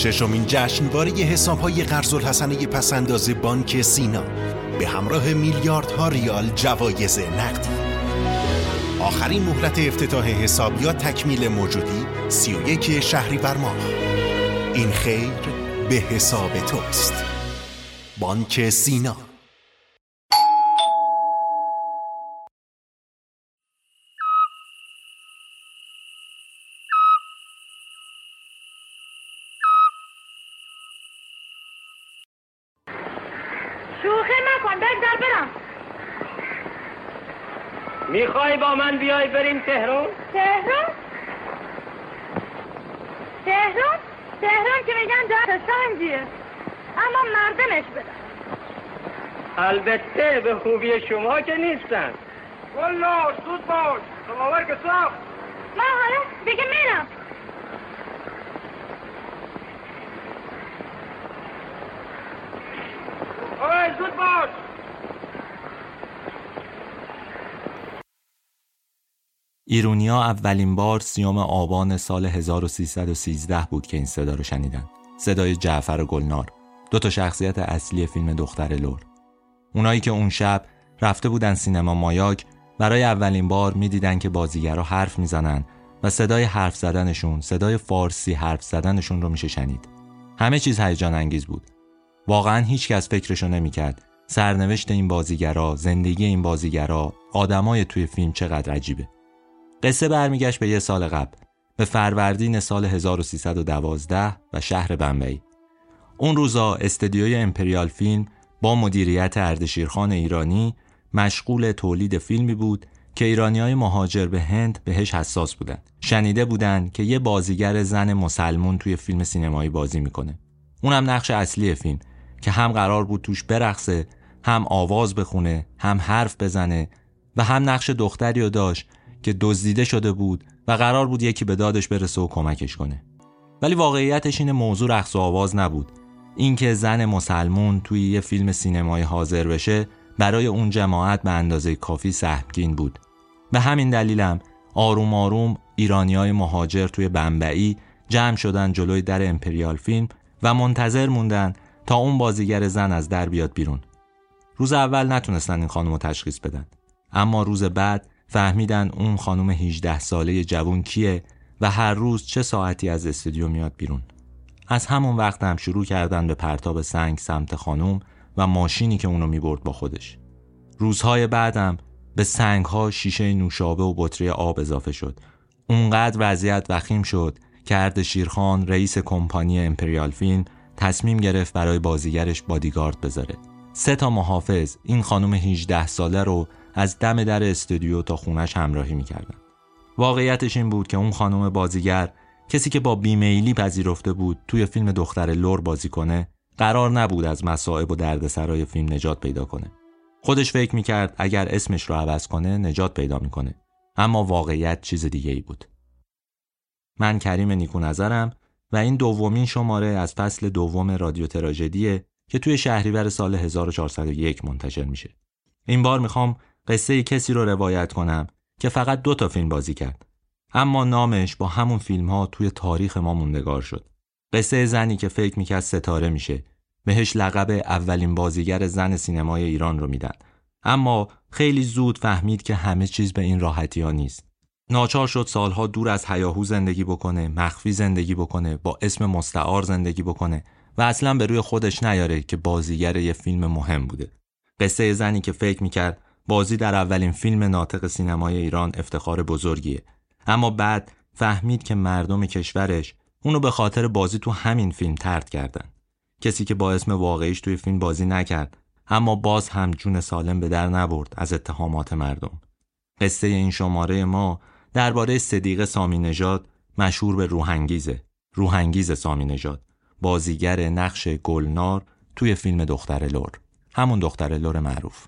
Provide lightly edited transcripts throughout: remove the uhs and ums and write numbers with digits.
ششمین جشنواره حساب‌های قرض‌الحسنه پس‌انداز بانک سینا به همراه میلیاردها ریال جوایز نقدی. آخرین مهلت افتتاح حساب یا تکمیل موجودی 31 شهریور ماه. این خیر به حساب توست. بانک سینا. میخوای با من بیای بریم تهران؟ تهران که میگن دارت سنگیه، اما مردمش بدن. البته به خوبی شما که نیستن. والا سود باش سماور که صاف. من حالا دیگه میرم. آره سود باش. ایرونیا اولین بار سیوم آبان سال 1313 بود که این صدا رو شنیدن. صدای جعفر و گلنار، دو تا شخصیت اصلی فیلم دختر لور. اونایی که اون شب رفته بودن سینما مایاک برای اولین بار می‌دیدن که بازیگرا حرف میزنن و صدای حرف زدنشون، صدای فارسی حرف زدنشون رو میشه شنید. همه چیز هیجان انگیز بود. واقعاً هیچ کس فکرشو نمی‌کرد سرنوشت این بازیگرا، زندگی این بازیگرا، آدمای توی فیلم چقدر عجیبه. قصه برمیگشت به یه سال قبل، به فروردین سال 1312 و شهر بمبئی. اون روزا استدیوی امپریال فیلم با مدیریت اردشیرخان ایرانی مشغول تولید فیلمی بود که ایرانیای مهاجر به هند بهش حساس بودن. شنیده بودن که یه بازیگر زن مسلمون توی فیلم سینمایی بازی میکنه. اونم نقش اصلی فیلم که هم قرار بود توش برقصه، هم آواز بخونه، هم حرف بزنه و هم نقش دختری رو داشت که دزدیده شده بود و قرار بود یکی به دادش برسه و کمکش کنه. ولی واقعیتش این موضوع رقص و آواز نبود. اینکه زن مسلمون توی یه فیلم سینمایی حاضر بشه برای اون جماعت به اندازه کافی سهمگین بود. به همین دلیلم آروم آروم ایرانیای مهاجر توی بمبئی جمع شدن جلوی در امپریال فیلم و منتظر موندن تا اون بازیگر زن از در بیاد بیرون. روز اول نتونستن این خانم رو تشخیص بدن، اما روز بعد فهمیدن اون خانم 18 ساله جوان کیه و هر روز چه ساعتی از استودیو میاد بیرون. از همون وقت هم شروع کردن به پرتاب سنگ سمت خانم و ماشینی که اونو میبرد با خودش. روزهای بعدم به سنگها شیشه نوشابه و بطری آب اضافه شد. اونقدر وضعیت وخیم شد که اردشیرخان رئیس کمپانی امپریال فیلم تصمیم گرفت برای بازیگرش بادیگارد بذاره. 3 تا محافظ این خانم 18 ساله رو از دم در استودیو تا خونش همراهی میکردن. واقعیتش این بود که اون خانم بازیگر، کسی که با بیمیلی پذیرفته بود توی فیلم دختر لور بازی کنه، قرار نبود از مصائب و دردسرای فیلم نجات پیدا کنه. خودش فکر میکرد اگر اسمش رو عوض کنه نجات پیدا میکنه، اما واقعیت چیز دیگه ای بود. من کریم نیکو نظرم و این دومین شماره از فصل دوم رادیو تراژدیه که توی شهریور سال 1401 منتشر میشه. این بار میخوام قصه کسی رو روایت کنم که فقط 2 تا فیلم بازی کرد، اما نامش با همون فیلم ها توی تاریخ ما موندگار شد. قصه زنی که فکر میکرد ستاره میشه. بهش لقب اولین بازیگر زن سینمای ایران رو میدن، اما خیلی زود فهمید که همه چیز به این راحتی ها نیست. ناچار شد سالها دور از هیاهو زندگی بکنه، مخفی زندگی بکنه، با اسم مستعار زندگی بکنه و اصلا به روی خودش نیاره که بازیگر یه فیلم مهم بوده. قصه زنی که فکر میکرد بازی در اولین فیلم ناطق سینمای ایران افتخار بزرگیه، اما بعد فهمید که مردم کشورش اونو به خاطر بازی تو همین فیلم طرد کردن. کسی که با اسم واقعیش توی فیلم بازی نکرد، اما باز هم جون سالم به در نبرد از اتهامات مردم. قصه این شماره ما درباره صدیقه سامینژاد، مشهور به روحانگیزه. روحانگیز سامینژاد، بازیگر نقش گلنار توی فیلم دختر لور، همون دختر لور معروف.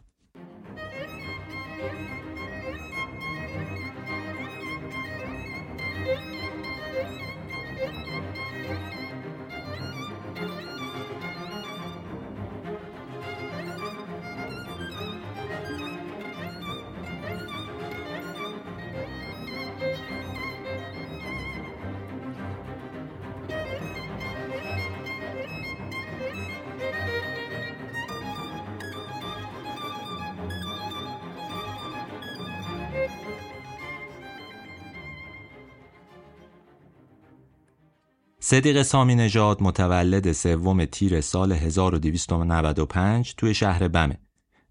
صدیقه سامینژاد متولد 3 تیر سال 1295 توی شهر بمه.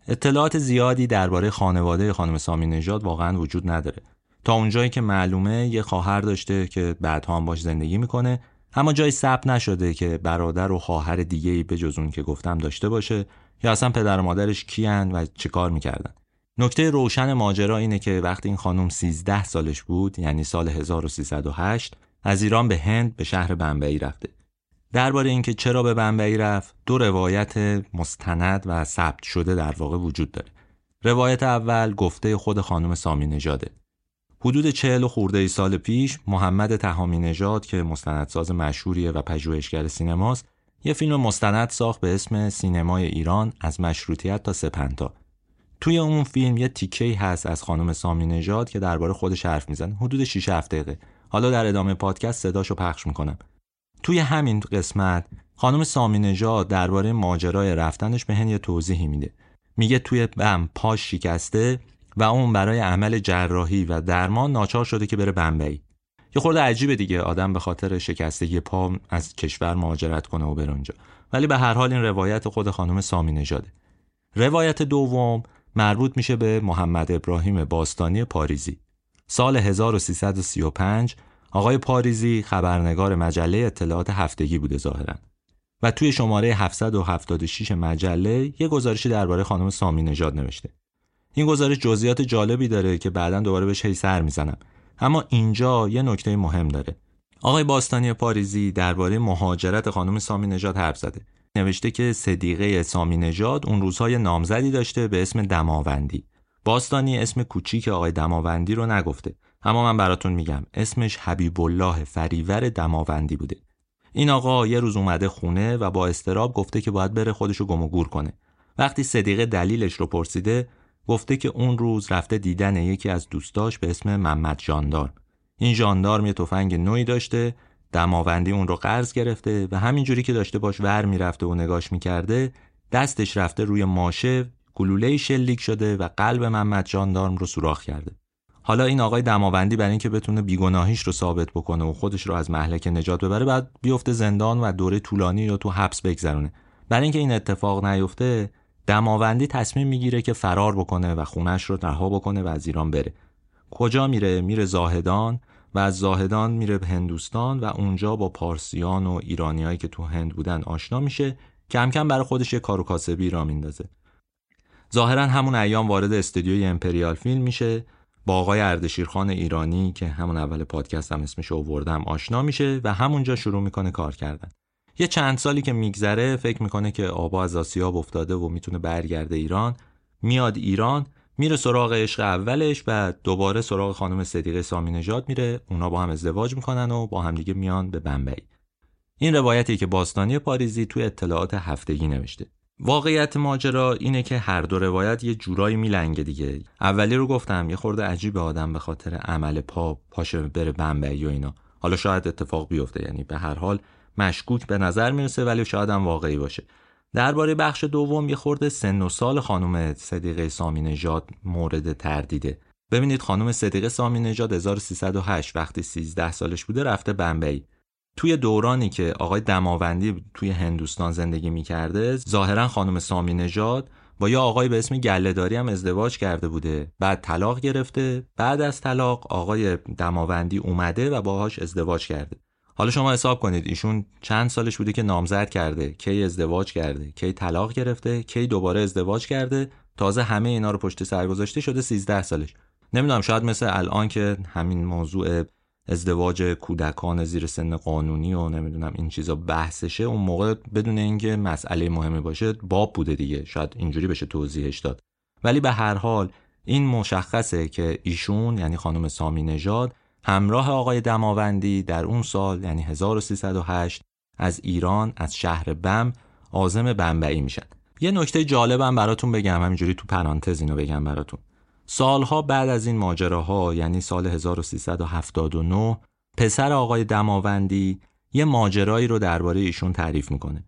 اطلاعات زیادی درباره خانواده خانم سامینژاد واقعا وجود نداره. تا اونجایی که معلومه یه خواهر داشته که بعدها هم باش زندگی میکنه، اما جایی ثبت نشده که برادر و خواهر دیگه‌ای به جز اون که گفتم داشته باشه یا اصلا پدر و مادرش کیان و چه کار میکردن. نکته روشن ماجرا اینه که وقتی این خانم 13 سالش بود، یعنی سال 1308، از ایران به هند به شهر بمبئی رفته. درباره اینکه چرا به بمبئی رفت، 2 روایت مستند و ثبت شده در واقع وجود داره. روایت اول گفته خود خانم سامینژاده. حدود 40 سال پیش محمد تهامی نژاد که مستندساز مشهوریه و پژوهشگر سینماست، یه فیلم مستند ساخت به اسم سینمای ایران از مشروطیت تا سپنتا. توی اون فیلم یه تیکه‌ای هست از خانم سامینژاد که درباره خودش حرف میزنه، حدود 6-7 دقیقه. حالا در ادامه پادکست صداشو پخش میکنم. توی همین قسمت خانم سامینژاد درباره ماجرای رفتنش به هند یه توضیحی میده. میگه توی بم پاش شکسته و اون برای عمل جراحی و درمان ناچار شده که بره بمبئی. یه خورده عجیبه دیگه، آدم به خاطر شکستگی پا از کشور مهاجرت کنه و بره اونجا. ولی به هر حال این روایت خود خانم سامینژاده. روایت دوم مربوط میشه به محمد ابراهیم باستانی پاریزی. سال 1335 آقای پاریزی خبرنگار مجله اطلاعات هفتگی بوده ظاهرا و توی شماره 776 مجله یه گزارشی درباره خانم سامینژاد نوشته. این گزارش جزئیات جالبی داره که بعداً دوباره بهش سر میزنم، اما اینجا یه نکته مهم داره. آقای باستانی پاریزی درباره مهاجرت خانم سامینژاد حرف زده. نوشته که صدیقه سامینژاد اون روزها یه نامزدی داشته به اسم دماوندی. باستانی اسم کوچیک آقای دماوندی رو نگفته، اما من براتون میگم اسمش حبیب الله فریور دماوندی بوده. این آقا یه روز اومده خونه و با استراب گفته که باید بره خودشو گم و گور کنه. وقتی صدیقه دلیلش رو پرسیده، گفته که اون روز رفته دیدن یکی از دوستاش به اسم محمد جاندار. این جاندار یه تفنگ نوعی داشته، دماوندی اون رو قرض گرفته و همینجوری که داشته باش ور میرفته و نگاش میکرده، دستش رفته روی ماشه، گلوله شلیک شده و قلب محمد جاندارم رو سوراخ کرده. حالا این آقای دماوندی برای اینکه بتونه بیگناهیش رو ثابت بکنه و خودش رو از مهلک نجات ببره، بعد بیفته زندان و دوره طولانی رو تو حبس بگذرونه. برای اینکه این اتفاق نیفته، دماوندی تصمیم میگیره که فرار بکنه و خونش رو رها بکنه و از ایران بره. کجا میره؟ میره زاهدان و از زاهدان میره به هندوستان و اونجا با پارسیان و ایرانیایی که تو هند بودن آشنا میشه. کم کم برای خودش یه کار و کاسبی را میندازه. ظاهرا همون ایام وارد استودیوی امپریال فیلم میشه، با آقای اردشیرخان ایرانی که همون اول پادکست هم اسمش رو آوردم آشنا میشه و همونجا شروع میکنه کار کردن. یه چند سالی که میگذره، فکر میکنه که آبا از آسیاب افتاده و میتونه برگرده ایران. میاد ایران، میره سراغ عشق اولش و دوباره سراغ خانم صدیقه سامینژاد میره. اونا با هم ازدواج میکنن و با هم دیگه میان به بمبئی. این روایتی که باستانی پاریزی توی اطلاعات هفتگی نوشته. واقعیت ماجرا اینه که هر دو روایت یه جورایی میلنگه دیگه. اولی رو گفتم یه خورده عجیبه، آدم به خاطر عمل پاشه بره بمبئی و اینا. حالا شاید اتفاق بیفته، یعنی به هر حال مشکوک به نظر میرسه ولی شاید هم واقعی باشه. درباره بخش دوم یه خورده سن و سال خانم صدیقه سامینژاد مورد تردیده. ببینید خانم صدیقه سامینژاد 1308 وقتی 13 سالش بوده رفته بمبئی. توی دورانی که آقای دماوندی توی هندوستان زندگی می‌کرده، ظاهرا خانم سامینژاد با یه آقای به اسم گله‌داری هم ازدواج کرده بوده. بعد طلاق گرفته، بعد از طلاق آقای دماوندی اومده و باهاش ازدواج کرده. حالا شما حساب کنید ایشون چند سالش بوده که نامزد کرده، کی ازدواج کرده، کی طلاق گرفته، کی دوباره ازدواج کرده، تازه همه اینا رو پشت سر گذاشته شده 13 سالش. نمیدونم، شاید مثل الان که همین موضوع ازدواج کودکان زیر سن قانونی و نمیدونم این چیزا بحثشه، اون موقع بدون اینکه مسئله مهمی باشه باب بوده دیگه، شاید اینجوری بشه توضیحش داد. ولی به هر حال این مشخصه که ایشون یعنی خانم سامینژاد همراه آقای دماوندی در اون سال یعنی 1308 از ایران از شهر بم عازم بمبئی میشن. یه نکته جالبم براتون بگم، همینجوری تو پرانتز اینو بگم براتون. سالها بعد از این ماجراها، یعنی سال 1379، پسر آقای دماوندی یه ماجرایی رو درباره ایشون تعریف میکنه.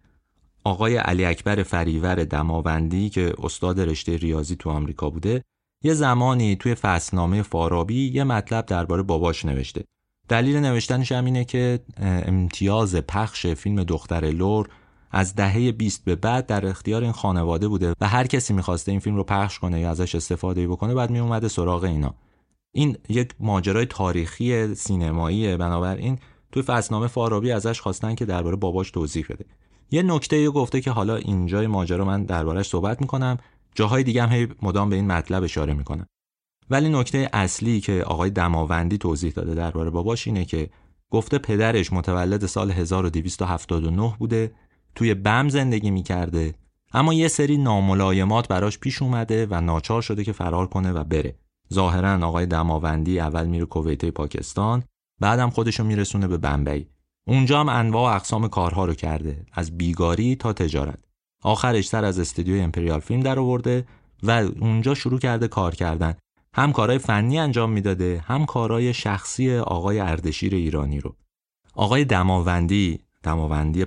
آقای علی اکبر فریور دماوندی که استاد رشته ریاضی تو آمریکا بوده، یه زمانی توی فصلنامه فارابی یه مطلب درباره باباش نوشته. دلیل نوشتنش هم اینه که امتیاز پخش فیلم دختر لور از دهه 20 به بعد در اختیار این خانواده بوده و هر کسی می‌خواسته این فیلم رو پخش کنه یا ازش استفاده بکنه بعد میومده سراغ اینا. این یک ماجرای تاریخی سینماییه، بنابراین توی فصلنامه فارابی ازش خواستن که درباره باباش توضیح بده. یه نکته گفته که حالا اینجای ماجرا من دربارش صحبت می‌کنم، جاهای دیگه هم مدام به این مطلب اشاره می‌کنه. ولی نکته اصلی که آقای دماوندی توضیح داده درباره باباش اینه که گفته پدرش متولد سال 1279 بوده، توی بم زندگی می‌کرده، اما یه سری ناملایمات براش پیش اومده و ناچار شده که فرار کنه و بره. ظاهراً آقای دماوندی اول میره کویت پاکستان، بعدم خودشو میرسونه به بمبئی. اونجا هم انواع و اقسام کارها رو کرده، از بیگاری تا تجارت. آخرش سر از استودیوی امپریال فیلم در آورده و اونجا شروع کرده کار کردن. هم کارهای فنی انجام میداده، هم کارهای شخصی آقای اردشیر ایرانی رو. آقای دماوندی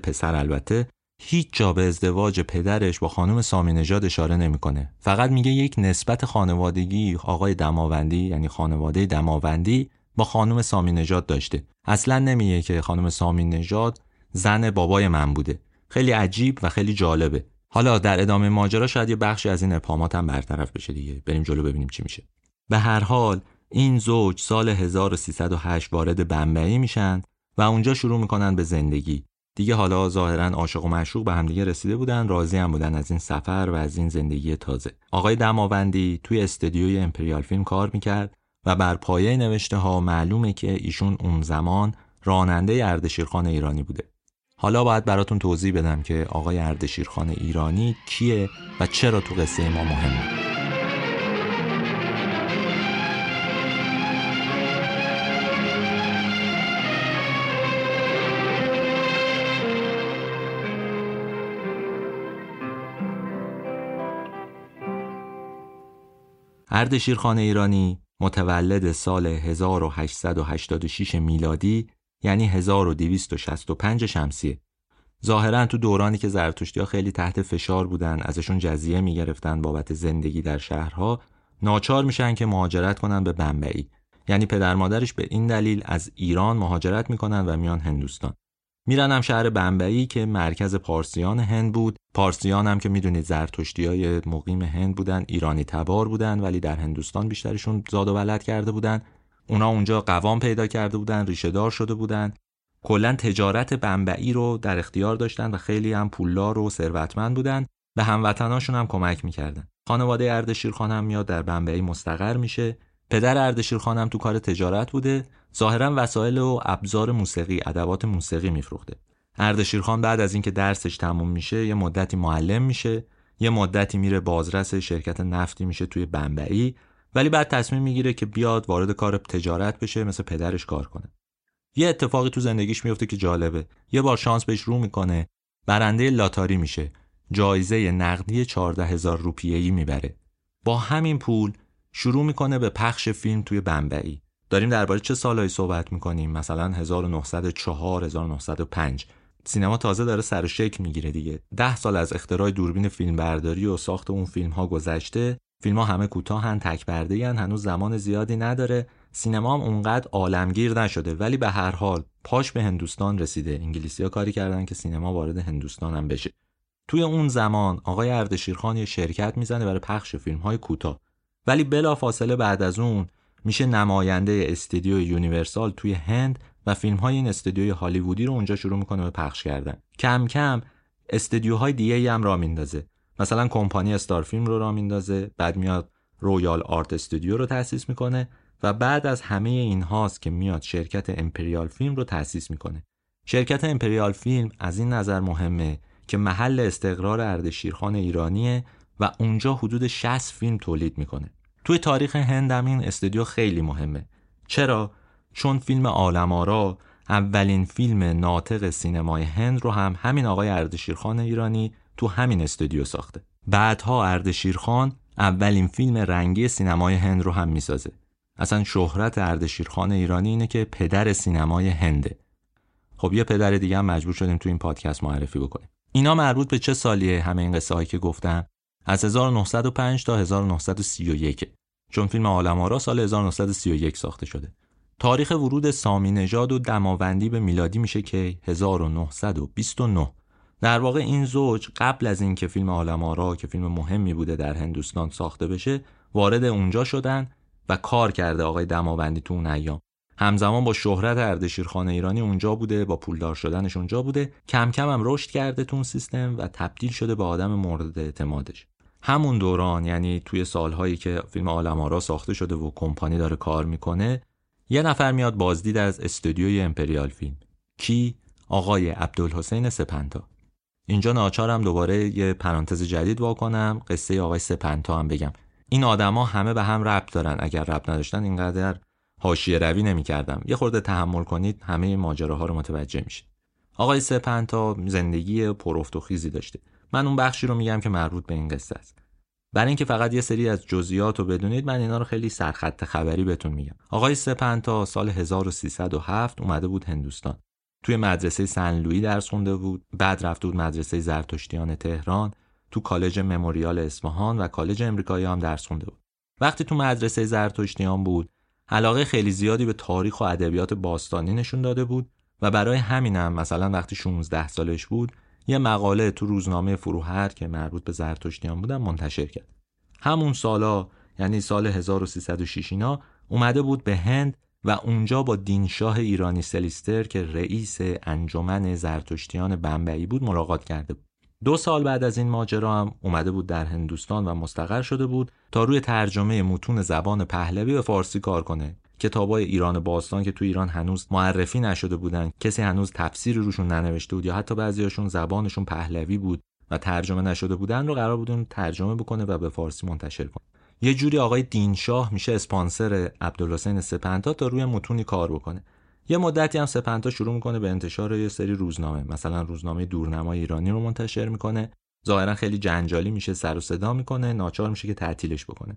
پسر البته، هیچ جا به ازدواج پدرش با خانم سامینژاد اشاره نمیکنه. فقط میگه یک نسبت خانوادگی آقای دماوندی، یعنی خانواده دماوندی، با خانم سامینژاد داشته. اصلا نمیگه که خانم سامینژاد زن بابای من بوده. خیلی عجیب و خیلی جالبه. حالا در ادامه ماجرا شاید یه بخشی از این ابهامات هم برطرف بشه دیگه. بریم جلو ببینیم چی میشه. به هر حال این زوج سال 1308 وارد بمبئی میشن و اونجا شروع میکنن به زندگی. دیگه حالا ظاهرا عاشق و معشوق به هم دیگه رسیده بودن، راضی هم بودن از این سفر و از این زندگی تازه. آقای دماوندی توی استودیوی امپریال فیلم کار میکرد و بر پایه نوشته ها معلومه که ایشون اون زمان راننده اردشیرخان ایرانی بوده. حالا باید براتون توضیح بدم که آقای اردشیرخان ایرانی کیه و چرا تو قصه ما مهمه. اردشیرخان ایرانی متولد سال 1886 میلادی، یعنی 1265 شمسی. ظاهراً تو دورانی که زرتشتی‌ها خیلی تحت فشار بودن، ازشون جزیه می‌گرفتن بابت زندگی در شهرها، ناچار میشن که مهاجرت کنن به بمبئی. یعنی پدر مادرش به این دلیل از ایران مهاجرت میکنن و میان هندوستان. میرن هم شهر بمبئی که مرکز پارسیان هند بود. پارسیان هم که میدونید زرتشتیای مقیم هند بودن، ایرانی تبار بودن، ولی در هندوستان بیشترشون زاد و ولد کرده بودن. اونا اونجا قوام پیدا کرده بودن، ریشه دار شده بودن. کلا تجارت بمبئی رو در اختیار داشتن و خیلی هم پولدار و ثروتمند بودن. به هموطناشون هم کمک میکردن. خانواده اردشیرخان هم میاد در بمبئی مستقر میشه. پدر اردشیرخان هم تو کار تجارت بوده، ظاهرا وسایل و ابزار موسیقی، ادوات موسیقی میفروخته. اردشیرخان بعد از اینکه درسش تموم میشه یه مدتی معلم میشه، یه مدتی میره بازرس شرکت نفتی میشه توی بمبئی، ولی بعد تصمیم میگیره که بیاد وارد کار تجارت بشه، مثل پدرش کار کنه. یه اتفاقی تو زندگیش میفته که جالبه. یه بار شانس بهش رو میکنه، برنده لاتاری میشه. جایزه نقدی 14000 روپیه‌ای میبره. با همین پول شروع میکنه به پخش فیلم توی بمبئی. داریم درباره چه سالهایی صحبت میکنیم؟ مثلا 1904، 1905. سینما تازه داره سر و شکل میگیره دیگه. 10 سال از اختراع دوربین فیلمبرداری و ساخت اون فیلم‌ها گذشته. فیلم‌ها همه کوتاهن، تک پرده‌ای، هنوز زمان زیادی نداره. سینما هم اونقدر عالمگیر نشده، ولی به هر حال پاش به هندوستان رسیده. انگلیسی‌ها کاری کردن که سینما وارد هندوستان هم بشه. توی اون زمان آقای اردشیرخان یه شرکت میزنه برای پخش فیلم‌های کوتاه. ولی بلافاصله بعد از اون میشه نماینده استودیو یونیورسال توی هند و فیلم‌های این استودیوی هالیوودی رو اونجا شروع میکنه به پخش کردن. کم کم استودیوهای دیگه‌ای هم راه میندازه. مثلا کمپانی استار فیلم رو راه میندازه، بعد میاد رویال آرت استودیو رو تأسیس میکنه و بعد از همه اینهاست که میاد شرکت امپریال فیلم رو تأسیس میکنه. شرکت امپریال فیلم از این نظر مهمه که محل استقرار اردشیرخان ایرانیه و اونجا حدود 60 فیلم تولید میکنه. توی تاریخ هند هم این استودیو خیلی مهمه. چرا؟ چون فیلم عالم‌آرا، اولین فیلم ناطق سینمای هند رو هم همین آقای اردشیرخان ایرانی تو همین استودیو ساخته. بعدها اردشیرخان اولین فیلم رنگی سینمای هند رو هم میسازه. اصلا شهرت اردشیرخان ایرانی اینه که پدر سینمای هنده. خب یه پدر دیگه هم مجبور شدیم تو این پادکست معرفی بکنیم. اینا مربوط به چه سالیه همه این قصه هایی که گفتم؟ از 1905 تا 1931، چون فیلم عالم‌آرا سال 1931 ساخته شده. تاریخ ورود سامی نژاد و دماوندی به میلادی میشه که 1929. در واقع این زوج قبل از این که فیلم عالم آرا که فیلم مهمی بوده در هندوستان ساخته بشه وارد اونجا شدن و کار کرده آقای دماوندی تو اون ایام. همزمان با شهرت اردشیرخان ایرانی اونجا بوده، با پولدار شدنش اونجا بوده، کم کم هم رشد کرده تو اون سیستم و تبدیل شده به آدم مورد اعتمادش. همون دوران، یعنی توی سالهایی که فیلم عالم آرا ساخته شده و کمپانی داره کار میکنه، یه نفر میاد بازدید از استودیوی امپریال فیلم. کی؟ آقای عبدالحسین سپنتا. اینجا ناچارم دوباره یه پرانتز جدید وا کنم، قصه آقای سپنتا هم بگم. این آدما همه به هم ربط دارن، اگر ربط نداشتن اینقدر حاشیه روی نمی‌کردم. یه خورده تحمل کنید همه ماجراها رو متوجه میشید. آقای سپنتا زندگی پرافت و خیزی داشته. من اون بخشی رو میگم که مربوط به این قصه است. برای اینکه فقط یه سری از جزئیات رو بدونید، من اینا رو خیلی سرخط خبری بهتون میگم. آقای سپنتا سال 1307 اومده بود هندوستان. توی مدرسه سن لویی درس خونده بود، بعد رفته بود مدرسه زرتشتیان تهران، تو کالج مموریال اصفهان و کالج امریکایی هم درس خونده بود. وقتی تو مدرسه زرتشتیان بود، علاقه خیلی زیادی به تاریخ و ادبیات باستانی نشون داده بود و برای همینم مثلا وقتی 16 سالش بود یه مقاله تو روزنامه فروهر که مربوط به زرتشتیان بودن منتشر کرد. همون سالا، یعنی سال 1306 اینا، اومده بود به هند و اونجا با دین شاه ایرانی سلیستر که رئیس انجمن زرتشتیان بمبئی بود ملاقات کرده بود. 2 سال بعد از این ماجرا هم اومده بود در هندوستان و مستقر شده بود تا روی ترجمه متون زبان پهلوی به فارسی کار کنه. کتابای ایران باستان که تو ایران هنوز معرفی نشده بودن، کسی هنوز تفسیر روشون ننوشته بود یا حتی بعضیاشون زبانشون پهلوی بود و ترجمه نشده بودن رو قرار بود اون ترجمه بکنه و به فارسی منتشر کنه. یه جوری آقای دین شاه میشه اسپانسر عبدالحسین سپنتا تا روی متونی کار بکنه. یه مدتی هم سپنتا شروع میکنه به انتشار یه سری روزنامه، مثلا روزنامه دورنمای ایرانی رو منتشر میکنه. ظاهرا خیلی جنجالی میشه، سر و صدا میکنه، ناچار میشه که تعطیلش بکنه.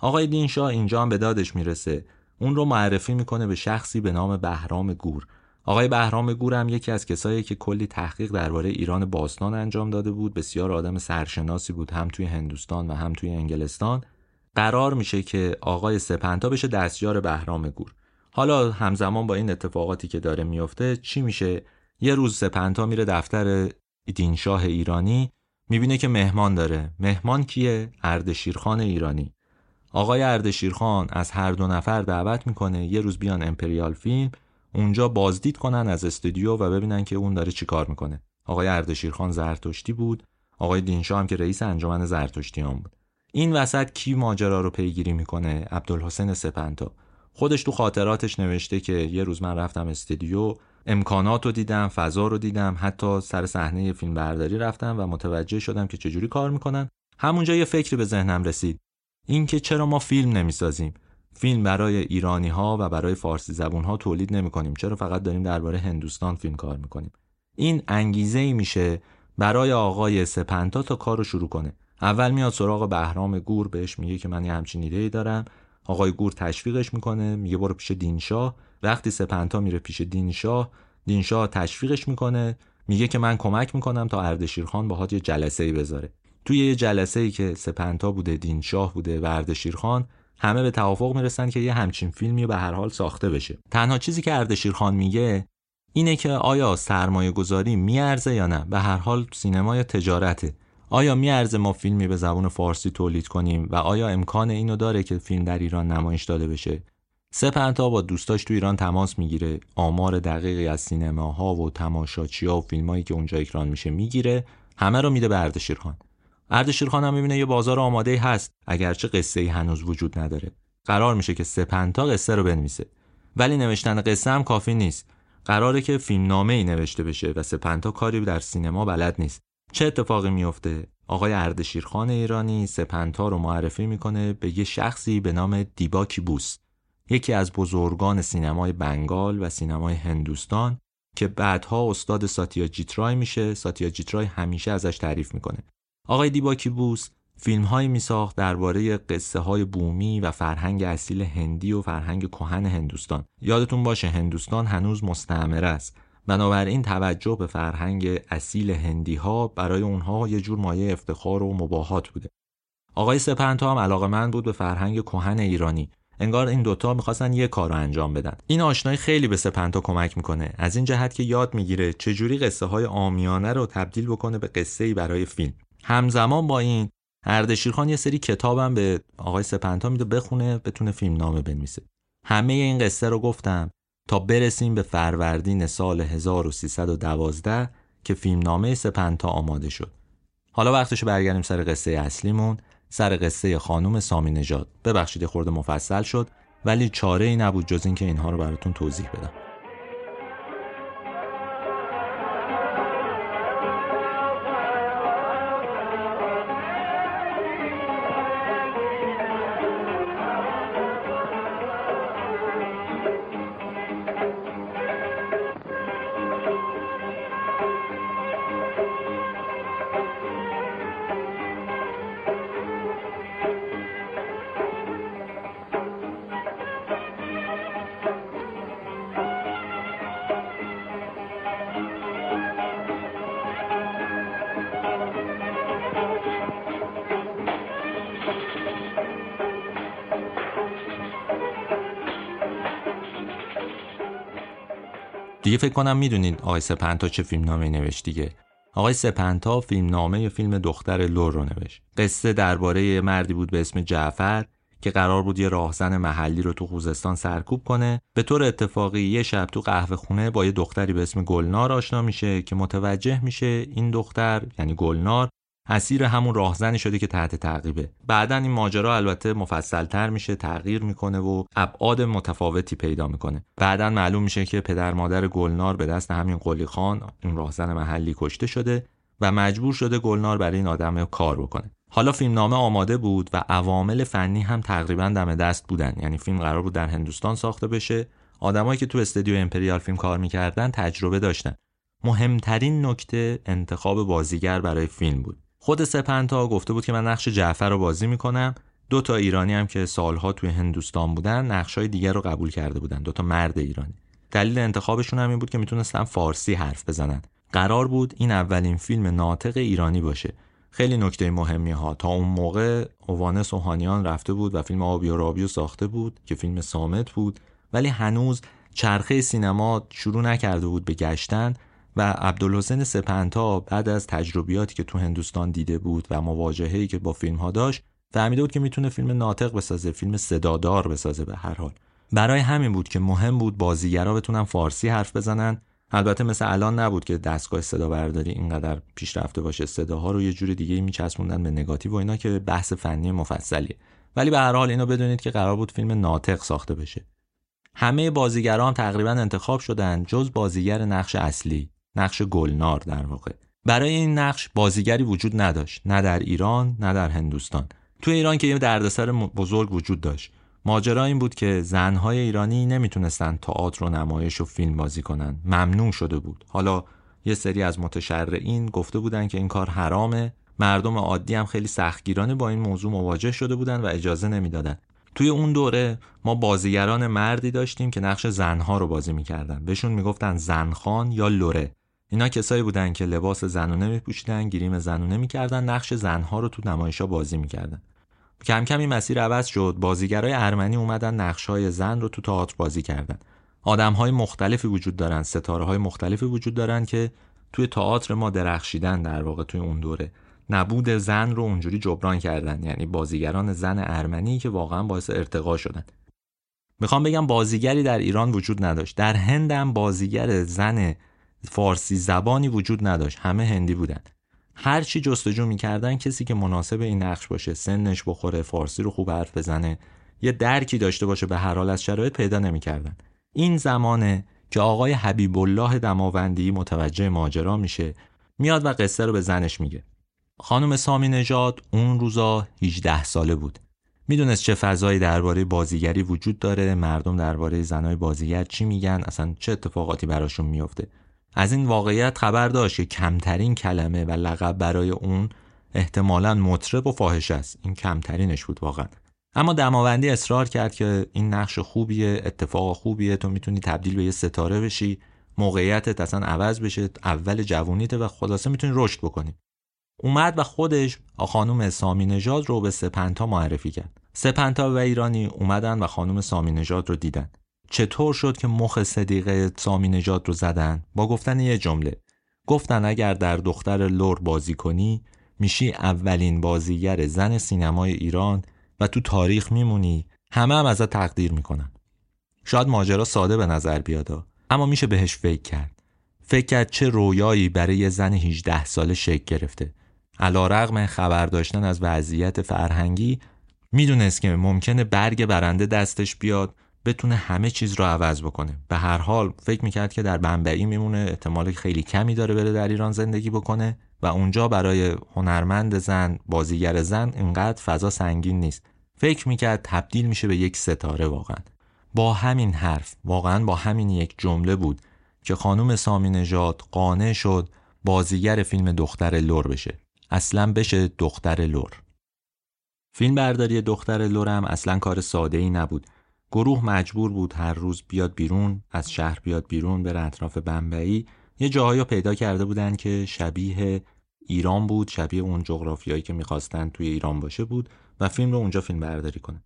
آقای دین شاه اینجا هم به دادش میرسه، اون رو معرفی میکنه به شخصی به نام بهرام گور. آقای بهرام گور هم یکی از کسایی که کلی تحقیق درباره ایران باستان انجام داده بود، بسیار آدم سرشناسی بود هم توی هندوستان و هم توی انگلستان. قرار میشه که آقای سپنتا بشه دستیار بهرام گور. حالا همزمان با این اتفاقاتی که داره میفته چی میشه؟ یه روز سپنتا میره دفتر دین شاه ایرانی، میبینه که مهمان داره. مهمان کیه؟ اردشیرخان ایرانی. آقای اردشیرخان از هر 2 نفر دعوت میکنه یه روز بیان امپریال فیلم، اونجا بازدید کنن از استودیو و ببینن که اون داره چیکار میکنه. آقای اردشیرخان زرتشتی بود، آقای دین شاه هم که رئیس انجمن زرتشتیان بود. این وسط کی ماجرا رو پیگیری میکنه؟ عبدالحسین سپنتا. خودش تو خاطراتش نوشته که یه روز من رفتم استودیو، امکانات رو دیدم، فضا رو دیدم، حتی سر صحنه فیلم برداری رفتم و متوجه شدم که چجوری کار میکنن. همونجا یه فکری به ذهنم رسید، این که چرا ما فیلم نمیسازیم؟ فیلم برای ایرانی ها و برای فارسی زبون ها تولید نمیکنیم، چرا فقط داریم درباره هندوستان فیلم کار میکنیم؟ این انگیزه ای میشه برای آقای سپنتا تا کارو شروع کنه. اول میاد سراغ بهرام گور، بهش میگه که من یه همچین ایده‌ای دارم. آقای گور تشویقش میکنه، میگه برو پیش دین شاه. وقتی سپنتا میره پیش دین شاه، دین شاه تشویقش میکنه، میگه که من کمک میکنم تا اردشیرخان باهات یه جلسه‌ای بذاره. توی یه جلسه‌ای که سپنتا بوده، دین شاه بوده و اردشیرخان، همه به توافق میرسن که یه همچین فیلمی به هر حال ساخته بشه. تنها چیزی که اردشیرخان میگه اینه که آیا سرمایه‌گذاری میارزه یا نه؟ به هر حال سینما یا تجارته. آیا میارزه ما فیلمی به زبان فارسی تولید کنیم و آیا امکان اینو داره که فیلم در ایران نمایش داده بشه؟ سپنتا با دوستاش تو ایران تماس میگیره، آمار دقیقی از سینماها و تماشاچی‌ها و فیلمایی که اونجا اکران میشه میگیره، همه رو میده به اردشیرخان. اردشیرخان هم میبینه یه بازار آماده هست، اگرچه قصه‌ای هنوز وجود نداره. قرار میشه که سپنتا قصه رو بنویسه، ولی نوشتن قصه هم کافی نیست. قراره که فیلمنامه‌ای نوشته بشه و سپنتا کاری در سینما بلد نیست. چه اتفاقی میفته؟ آقای اردشیرخان ایرانی سپنتا رو معرفی میکنه به یه شخصی به نام دیبا کیبوس، یکی از بزرگان سینمای بنگال و سینمای هندوستان که بعدها استاد ساتیاجیت رای میشه. ساتیاجیت رای همیشه ازش تعریف میکنه. آقای دیبا کیبوس فیلم‌هایی میساخت درباره قصه‌های بومی و فرهنگ اصیل هندی و فرهنگ کهن هندوستان. یادتون باشه هندوستان هنوز مستعمره است. بنابراین توجه به فرهنگ اصیل هندی‌ها برای اونها یه جور مایه افتخار و مباهات بوده. آقای سپنتا هم علاقه‌مند بود به فرهنگ کهن ایرانی. انگار این دوتا میخواستن یه کار رو انجام بدن. این آشنایی خیلی به سپنتا کمک میکنه، از این جهت که یاد میگیره چجوری قصه های عامیانه رو تبدیل بکنه به قصه‌ای برای فیلم. همزمان با این اردشیرخان یه سری کتابم به آقای سپنتا میده بخونه، بتونه فیلمنامه بنویسه. همه این قصه رو گفتم تا برسیم به فروردین سال 1312 که فیلمنامه سپنتا آماده شد. حالا وقتشه برگردیم سر قصه اصلیمون، سر قصه خانم سامینژاد. ببخشید خورده مفصل شد، ولی چاره ای نبود جز این که اینها رو براتون توضیح بدم. دیگه فکر کنم میدونید آقای سپنتا چه فیلمنامه نوشت دیگه. آقای سپنتا فیلمنامه فیلم دختر لور رو نوشت. قصه درباره مردی بود به اسم جعفر که قرار بود یه راهزن محلی رو تو خوزستان سرکوب کنه. به طور اتفاقی یه شب تو قهوه خونه با یه دختری به اسم گلنار آشنا میشه که متوجه میشه این دختر، یعنی گلنار، اسیر همون راهزنی شده که تحت تعقیبه. بعدن این ماجرا البته مفصل‌تر میشه، تغییر میکنه و ابعاد متفاوتی پیدا میکنه. بعدن معلوم میشه که پدر مادر گلنار به دست همین قلی خان، این راهزن محلی، کشته شده و مجبور شده گلنار برای این آدم کار بکنه. حالا فیلمنامه آماده بود و عوامل فنی هم تقریبا دم دست بودن، یعنی فیلم قرار بود در هندوستان ساخته بشه. آدمایی که تو استودیو امپریال فیلم کار میکردن تجربه داشتن. مهمترین نکته انتخاب بازیگر برای فیلم بود. خود سپنتا گفته بود که من نقش جعفر رو بازی میکنم. دو تا ایرانی هم که سالها توی هندوستان بودن نقشای دیگر رو قبول کرده بودن، دو تا مرد ایرانی. دلیل انتخابشون هم این بود که میتونستن فارسی حرف بزنن. قرار بود این اولین فیلم ناطق ایرانی باشه. خیلی نکته مهمی ها، تا اون موقع اوانه سوهانیان رفته بود و فیلم آبی و رابی ساخته بود که فیلم صامت بود، ولی هنوز چرخه سینما شروع نکرده بود به گشتن و عبدالحسین سپنتا بعد از تجربیاتی که تو هندوستان دیده بود و مواجهه‌ای که با فیلم‌ها داشت فهمیده بود که میتونه فیلم ناطق بسازه، فیلم صدادار بسازه. به هر حال برای همین بود که مهم بود بازیگرا بتونن فارسی حرف بزنن. البته مثل الان نبود که دستگاه صدا برداری اینقدر پیشرفته باشه، صداها رو یه جور دیگه میچسبوندن به نگاتیو و اینا که بحث فنی مفصلیه، ولی به هر حال اینو بدونید که قرار بود فیلم ناطق ساخته بشه. همه بازیگرا هم تقریبا انتخاب شدن جز بازیگر نقش اصلی، نقش گلنار در واقع. برای این نقش بازیگری وجود نداشت، نه در ایران نه در هندوستان. تو ایران که یه دردسر بزرگ وجود داشت. ماجرا این بود که زنهای ایرانی نمیتونستن تئاتر و نمایش و فیلم بازی کنن، ممنوع شده بود. حالا یه سری از متشرعین گفته بودن که این کار حرامه. مردم عادی هم خیلی سختگیرانه با این موضوع مواجه شده بودن و اجازه نمیدادن. توی اون دوره ما بازیگران مردی داشتیم که نقش زنها رو بازی میکردن. بهشون میگفتن زنخان یا لره. اینا کسایی بودن که لباس زنونه میپوشیدن، گریم زنونه میکردن، نقش زنها رو تو نمایشا بازی میکردن. کم کم این مسیر عوض شد. بازیگرای ارمنی اومدن نقش‌های زن رو تو تئاتر بازی کردن. آدم‌های مختلفی وجود دارن، ستاره‌های مختلفی وجود دارن که توی تئاتر ما درخشیدن. در واقع توی اون دوره نبود زن رو اونجوری جبران کردن، یعنی بازیگران زن ارمنی که واقعا باعث ارتقا شدن. میخوام بگم بازیگری در ایران وجود نداشت. در هند هم بازیگر زن فارسی زبانی وجود نداشت، همه هندی بودن. هر چی جستجو می‌کردن کسی که مناسب این نقش باشه، سنش بخوره، فارسی رو خوب حرف بزنه، یه درکی داشته باشه، به هر حال از شرایط پیدا نمی‌کردن. این زمانه که آقای حبیب الله دماوندی متوجه ماجرا میشه، میاد و قصه رو به زنش میگه. خانم سامینژاد اون روزا 18 ساله بود. میدونست چه فضایی درباره بازیگری وجود داره، مردم درباره زنای بازیگر چی میگن، اصلا چه اتفاقاتی براشون میفته. از این واقعیت خبر داشت که کمترین کلمه و لقب برای اون احتمالاً مطرب و فاحشه است. این کمترینش بود واقعا. اما دماوندی اصرار کرد که این نقش خوبیه، اتفاق خوبیه، تو میتونی تبدیل به یه ستاره بشی، موقعیتت اصلا عوض بشه، اول جوونیته و خلاصه میتونی رشد بکنی. اومد و خودش خانم سامینژاد رو به سپنتا معرفی کرد. سپنتا و ایرانی اومدن و خانم سامینژاد رو دیدن. چطور شد که مخ صدیقه سامینژاد رو زدن؟ با گفتن یه جمله. گفتن اگر در دختر لور بازی کنی میشی اولین بازیگر زن سینمای ایران و تو تاریخ میمونی، همه هم ازت تقدیر میکنن. شاید ماجرا ساده به نظر بیاد، اما میشه بهش فکر کرد. فکر کرد چه رویایی برای یه زن 18 ساله شکل گرفته. علیرغم خبر داشتن از وضعیت فرهنگی میدونست که ممکنه برگ برنده دستش بیاد، بتونه همه چیز رو عوض بکنه. به هر حال فکر میکرد که در بمبئی میمونه، احتمال خیلی کمی داره بره در ایران زندگی بکنه و اونجا برای هنرمند زن، بازیگر زن اینقدر فضا سنگین نیست. فکر میکرد تبدیل میشه به یک ستاره. واقعا با همین حرف، واقعا با همین یک جمله بود که خانم سامینژاد قانع شد بازیگر فیلم دختر لور بشه. اصلا بشه دختر لور. فیلم برداری دختر لور هم اصلا کار ساده‌ای نبود. گروه مجبور بود هر روز بیاد بیرون، از شهر بیاد بیرون، بره اطراف بمبئی. یه جاهایی پیدا کرده بودن که شبیه ایران بود، شبیه اون جغرافیایی که می‌خواستن توی ایران باشه بود و فیلم رو اونجا فیلم برداری کنن.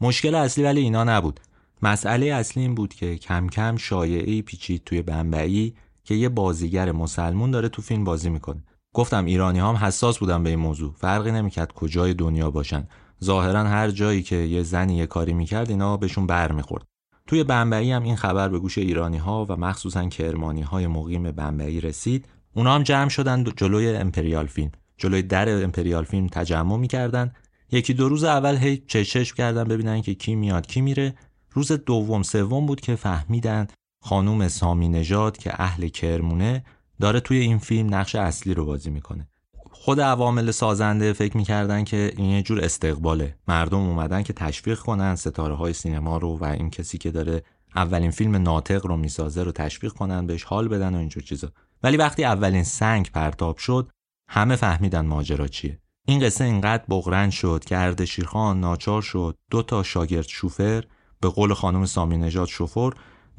مشکل اصلی ولی اینا نبود. مسئله اصلی این بود که کم کم شایعه‌ای پیچید توی بمبئی که یه بازیگر مسلمان داره تو فیلم بازی می‌کنه. گفتم ایرانی هم حساس بودن به این موضوع، فرقی نمی‌کرد کجای دنیا باشن. ظاهراً هر جایی که یه زنی یه کاری می‌کرد اینا بهشون برمی‌خورد. توی بمبئی هم این خبر به گوش ایرانی‌ها و مخصوصاً کرمانی‌های مقیم بمبئی رسید. اونا هم جمع شدن جلوی امپریال فیلم. جلوی در امپریال فیلم تجمع می‌کردن. یکی دو روز اول هی چشش کردن ببینن که کی میاد کی میره. روز دوم سوم بود که فهمیدن خانم سامینژاد که اهل کرمونه داره توی این فیلم نقش اصلی رو بازی میکنه. خود عوامل سازنده فکر میکردن که این یه جور استقباله. مردم اومدن که تشویق کنن ستاره های سینما رو و این کسی که داره اولین فیلم ناطق رو میسازه رو تشویق کنن، بهش حال بدن و اینجور چیزا. ولی وقتی اولین سنگ پرتاب شد همه فهمیدن ماجرا چیه. این قصه اینقدر بغرند شد که اردشیرخان ناچار شد دو تا شاگرد شوفر، به قول خانم سامینژاد شوفر،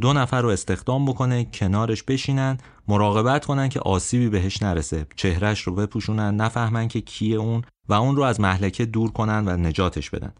2 نفر رو استخدام بکنه کنارش بشینن، مراقبت کنن که آسیبی بهش نرسه، چهرهش رو بپوشونن، نفهمن که کیه اون و اون رو از مهلکه دور کنن و نجاتش بدن.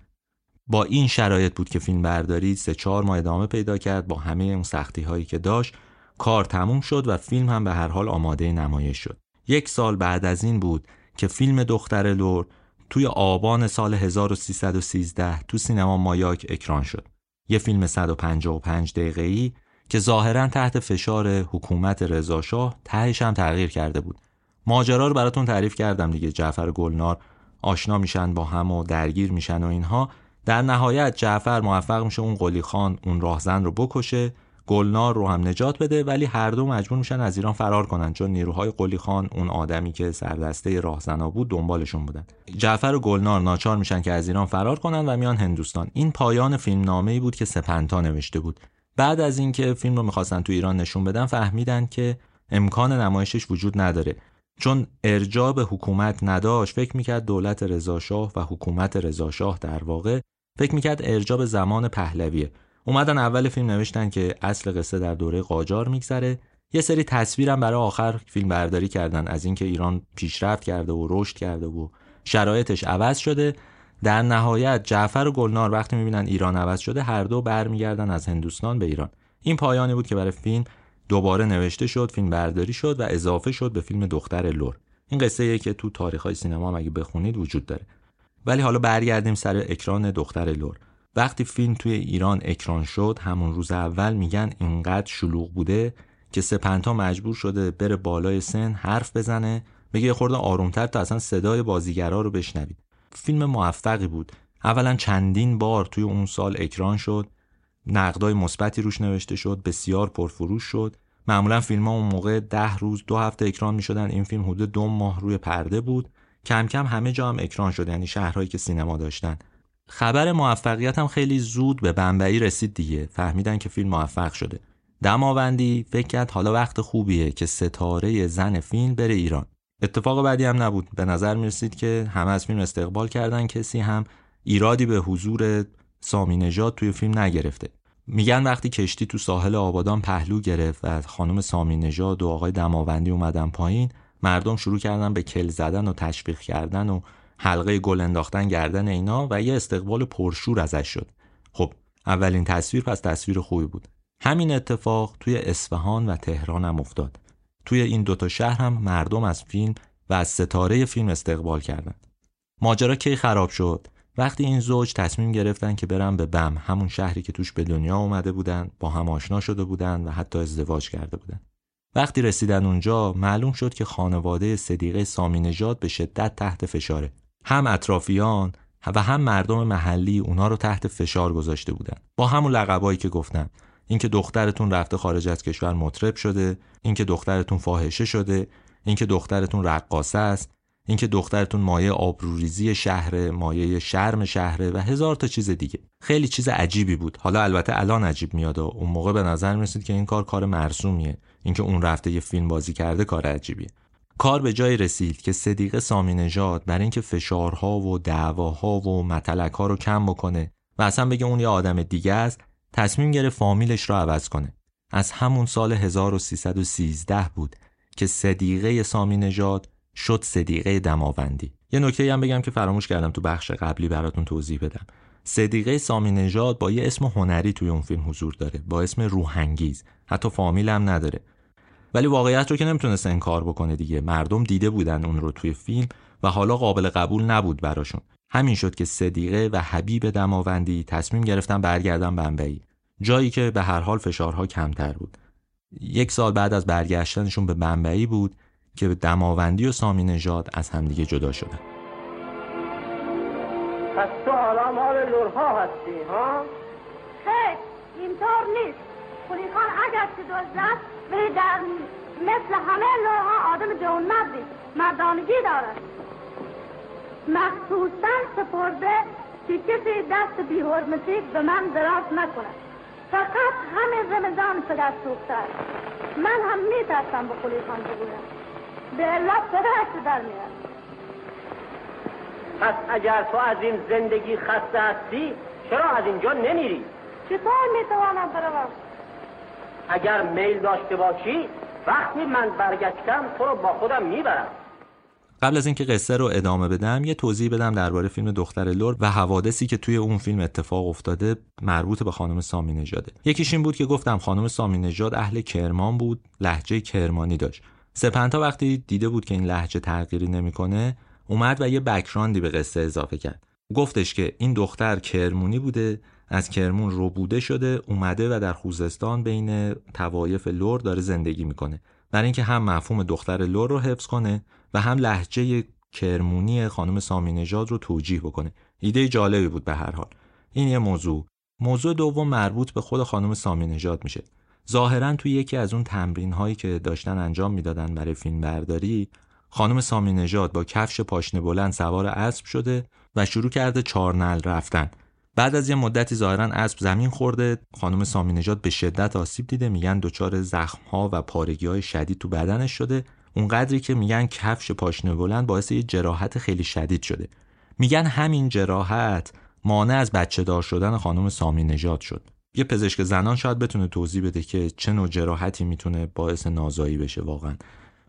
با این شرایط بود که فیلم برداری 3-4 ماه ادامه پیدا کرد با همه اون سختی هایی که داشت. کار تموم شد و فیلم هم به هر حال آماده نمایش شد. 1 سال بعد از این بود که فیلم دختر لور توی آبان سال 1313 تو سینما مایاک اکران شد. یه فیلم 155 دقیقه‌ای که ظاهراً تحت فشار حکومت رضاشاه تهش هم تغییر کرده بود. ماجرا رو براتون تعریف کردم دیگه. جعفر گلنار آشنا میشن با هم و درگیر میشن و اینها. در نهایت جعفر موفق میشه اون قلی خان، اون راهزن رو بکشه، گلنار رو هم نجات بده، ولی هر دو مجبور میشن از ایران فرار کنن چون نیروهای قلی خان، اون آدمی که سردسته راهزنا بود، دنبالشون بودن. جعفر و گلنار ناچار میشن که از ایران فرار کنن و میان هندوستان. این پایان فیلمنامه‌ای بود که سپنتا نوشته بود. بعد از اینکه فیلم رو می‌خواستن تو ایران نشون بدن فهمیدن که امکان نمایشش وجود نداره چون ارجاع به حکومت نداشت. فکر می‌کرد دولت رضاشاه و حکومت رضاشاه در واقع فکر می‌کرد ارجاع به زمان پهلویه. اومدن اول فیلم نوشتن که اصل قصه در دوره قاجار میگذره. یه سری تصویرم برای آخر فیلم برداری کردن از اینکه ایران پیشرفت کرده و رشد کرده و شرایطش عوض شده. در نهایت جعفر و گلنار وقتی میبینن ایران عوض شده هر دو برمیگردن از هندوستان به ایران. این پایانی بود که برای فیلم دوباره نوشته شد، فیلم برداری شد و اضافه شد به فیلم دختر لور. این قصه یه که تو تاریخ‌های سینما هم اگه بخونید وجود داره. ولی حالا برگردیم سر اکران دختر لور. وقتی فیلم توی ایران اکران شد همون روز اول میگن اینقدر شلوغ بوده که سپنتا مجبور شده بره بالای سن حرف بزنه، بگه خورده آرومتر تا اصلا صدای بازیگرا رو بشنوید. فیلم موفقی بود. اولا چندین بار توی اون سال اکران شد، نقدای مثبتی روش نوشته شد، بسیار پرفروش شد. معمولا فیلم‌ها اون موقع 10 روز 2 هفته اکران می‌شدن، این فیلم حدود 2 ماه روی پرده بود. کم کم همه جا هم اکران شد، یعنی شهرهایی که سینما داشتن. خبر موفقیت هم خیلی زود به بمبئی رسید دیگه. فهمیدن که فیلم موفق شده. دماوندی فکر کرد حالا وقت خوبیه که ستاره زن فیلم بره ایران. اتفاق بعدی هم نبود. به نظر می رسید که همه از فیلم استقبال کردن، کسی هم ایرادی به حضور سامینژاد توی فیلم نگرفته. میگن وقتی کشتی تو ساحل آبادان پهلو گرفت و خانم سامینژاد و آقای دماوندی اومدن پایین، مردم شروع کردن به کل زدن و تشویق کردن و حلقه گل انداختن گردن اینا و یه استقبال پرشور ازش شد. خب اولین تصویر پس تصویر خوبی بود. همین اتفاق توی اصفهان و تهران هم افتاد. توی این دوتا شهر هم مردم از فیلم و از ستاره فیلم استقبال کردند. ماجرا کی خراب شد؟ وقتی این زوج تصمیم گرفتن که برن به بم، همون شهری که توش به دنیا اومده بودن، با هم آشنا شده بودن و حتی ازدواج کرده بودن. وقتی رسیدن اونجا معلوم شد که خانواده صدیقه سامینژاد به شدت تحت فشاره. هم اطرافیان و هم مردم محلی اونا رو تحت فشار گذاشته بودن. با همون لقبایی که گفتم، اینکه دخترتون رفته خارج از کشور مطرب شده، اینکه دخترتون فاحشه شده، اینکه دخترتون رقاصه است، اینکه دخترتون مایه آبروریزی شهره، مایه شرم شهره و هزار تا چیز دیگه. خیلی چیز عجیبی بود. حالا البته الان عجیب میاد و اون موقع به نظر میرسید که این کار مرسومیه. اینکه اون رفته یه فیلم بازی کرده کار عجیبیه. کار به جای رسید که صدیقه سامینژاد برای اینکه فشارها و دعواها و متلک‌ها رو کم بکنه و اصلا بگه اون یه آدم دیگه است، تصمیم گرفت فامیلش رو عوض کنه. از همون سال 1313 بود که صدیقه سامینژاد شد صدیقه دماوندی. یه نکته هم بگم که فراموش کردم تو بخش قبلی براتون توضیح بدم. صدیقه سامینژاد با یه اسم هنری توی اون فیلم حضور داره، با اسم روحانگیز. حتی فامیل هم نداره. ولی واقعیت رو که نمیتونست انکار بکنه دیگه. مردم دیده بودن اون رو توی فیلم و حالا قابل قبول نبود براشون. همین شد که صدیقه و حبیب دماوندی تصمیم گرفتن برگردن بمبئی، جایی که به هر حال فشارها کمتر بود. یک سال بعد از برگشتنشون به بمبئی بود که دماوندی و سامینژاد از همدیگه جدا شدن. پس تو حالا مال لورها هستی ها؟ خیر، اینطور نیست. پولیخان اگر که دزدست ولی در مثل همه لورها آدم جونمردی، مردانگی دارد. مخصوصا سپرده که کسی دست بی حرمتی به من دراز نکنه. فقط همه زمدان پدر سوخته است. من هم میترسم به پولیخان بگویم. پس اگر تو از این زندگی خسته هستی چرا از اینجا نمیری؟ چطور میتوانم بروم؟ اگر میل داشته باشی وقتی من برگشتم تو رو با خودم میبرم. قبل از اینکه قصه رو ادامه بدم یه توضیح بدم درباره فیلم دختر لور و حوادثی که توی اون فیلم اتفاق افتاده مربوط به خانم سامینژاده. یکیش این بود که گفتم خانم سامینژاد اهل کرمان بود، لهجه کرمانی داشت. سپنتا وقتی دیده بود که این لهجه تغییری نمیکنه، اومد و یه بک‌گراندی به قصه اضافه کرد. گفتش که این دختر کرمونی بوده، از کرمون ربوده شده، اومده و در خوزستان بین توایف لور داره زندگی میکنه. برای اینکه هم مفهوم دختر لور رو حفظ کنه و هم لهجه کرمونی خانم سامینژاد رو توجیه بکنه. ایده جالبی بود به هر حال. این یه موضوع. موضوع دوم مربوط به خود خانم سامینژاد میشه. ظاهراً توی یکی از اون تمرین‌هایی که داشتن انجام میدادن برای فیلمبرداری، خانم سامینژاد با کفش پاشنه بلند سوار اسب شده و شروع کرده چارنل رفتن. بعد از یه مدتی ظاهراً اسب زمین خورده، خانم سامینژاد به شدت آسیب دیده، میگن دچار زخم‌ها و پارگی‌های شدید تو بدنش شده، اونقدری که میگن کفش پاشنه بلند باعث یه جراحت خیلی شدید شده. میگن همین جراحت مانع از بچه‌دار شدن خانم سامینژاد شد. یه پزشک زنان شاید بتونه توضیح بده که چه نوع جراحتی میتونه باعث نازایی بشه واقعا.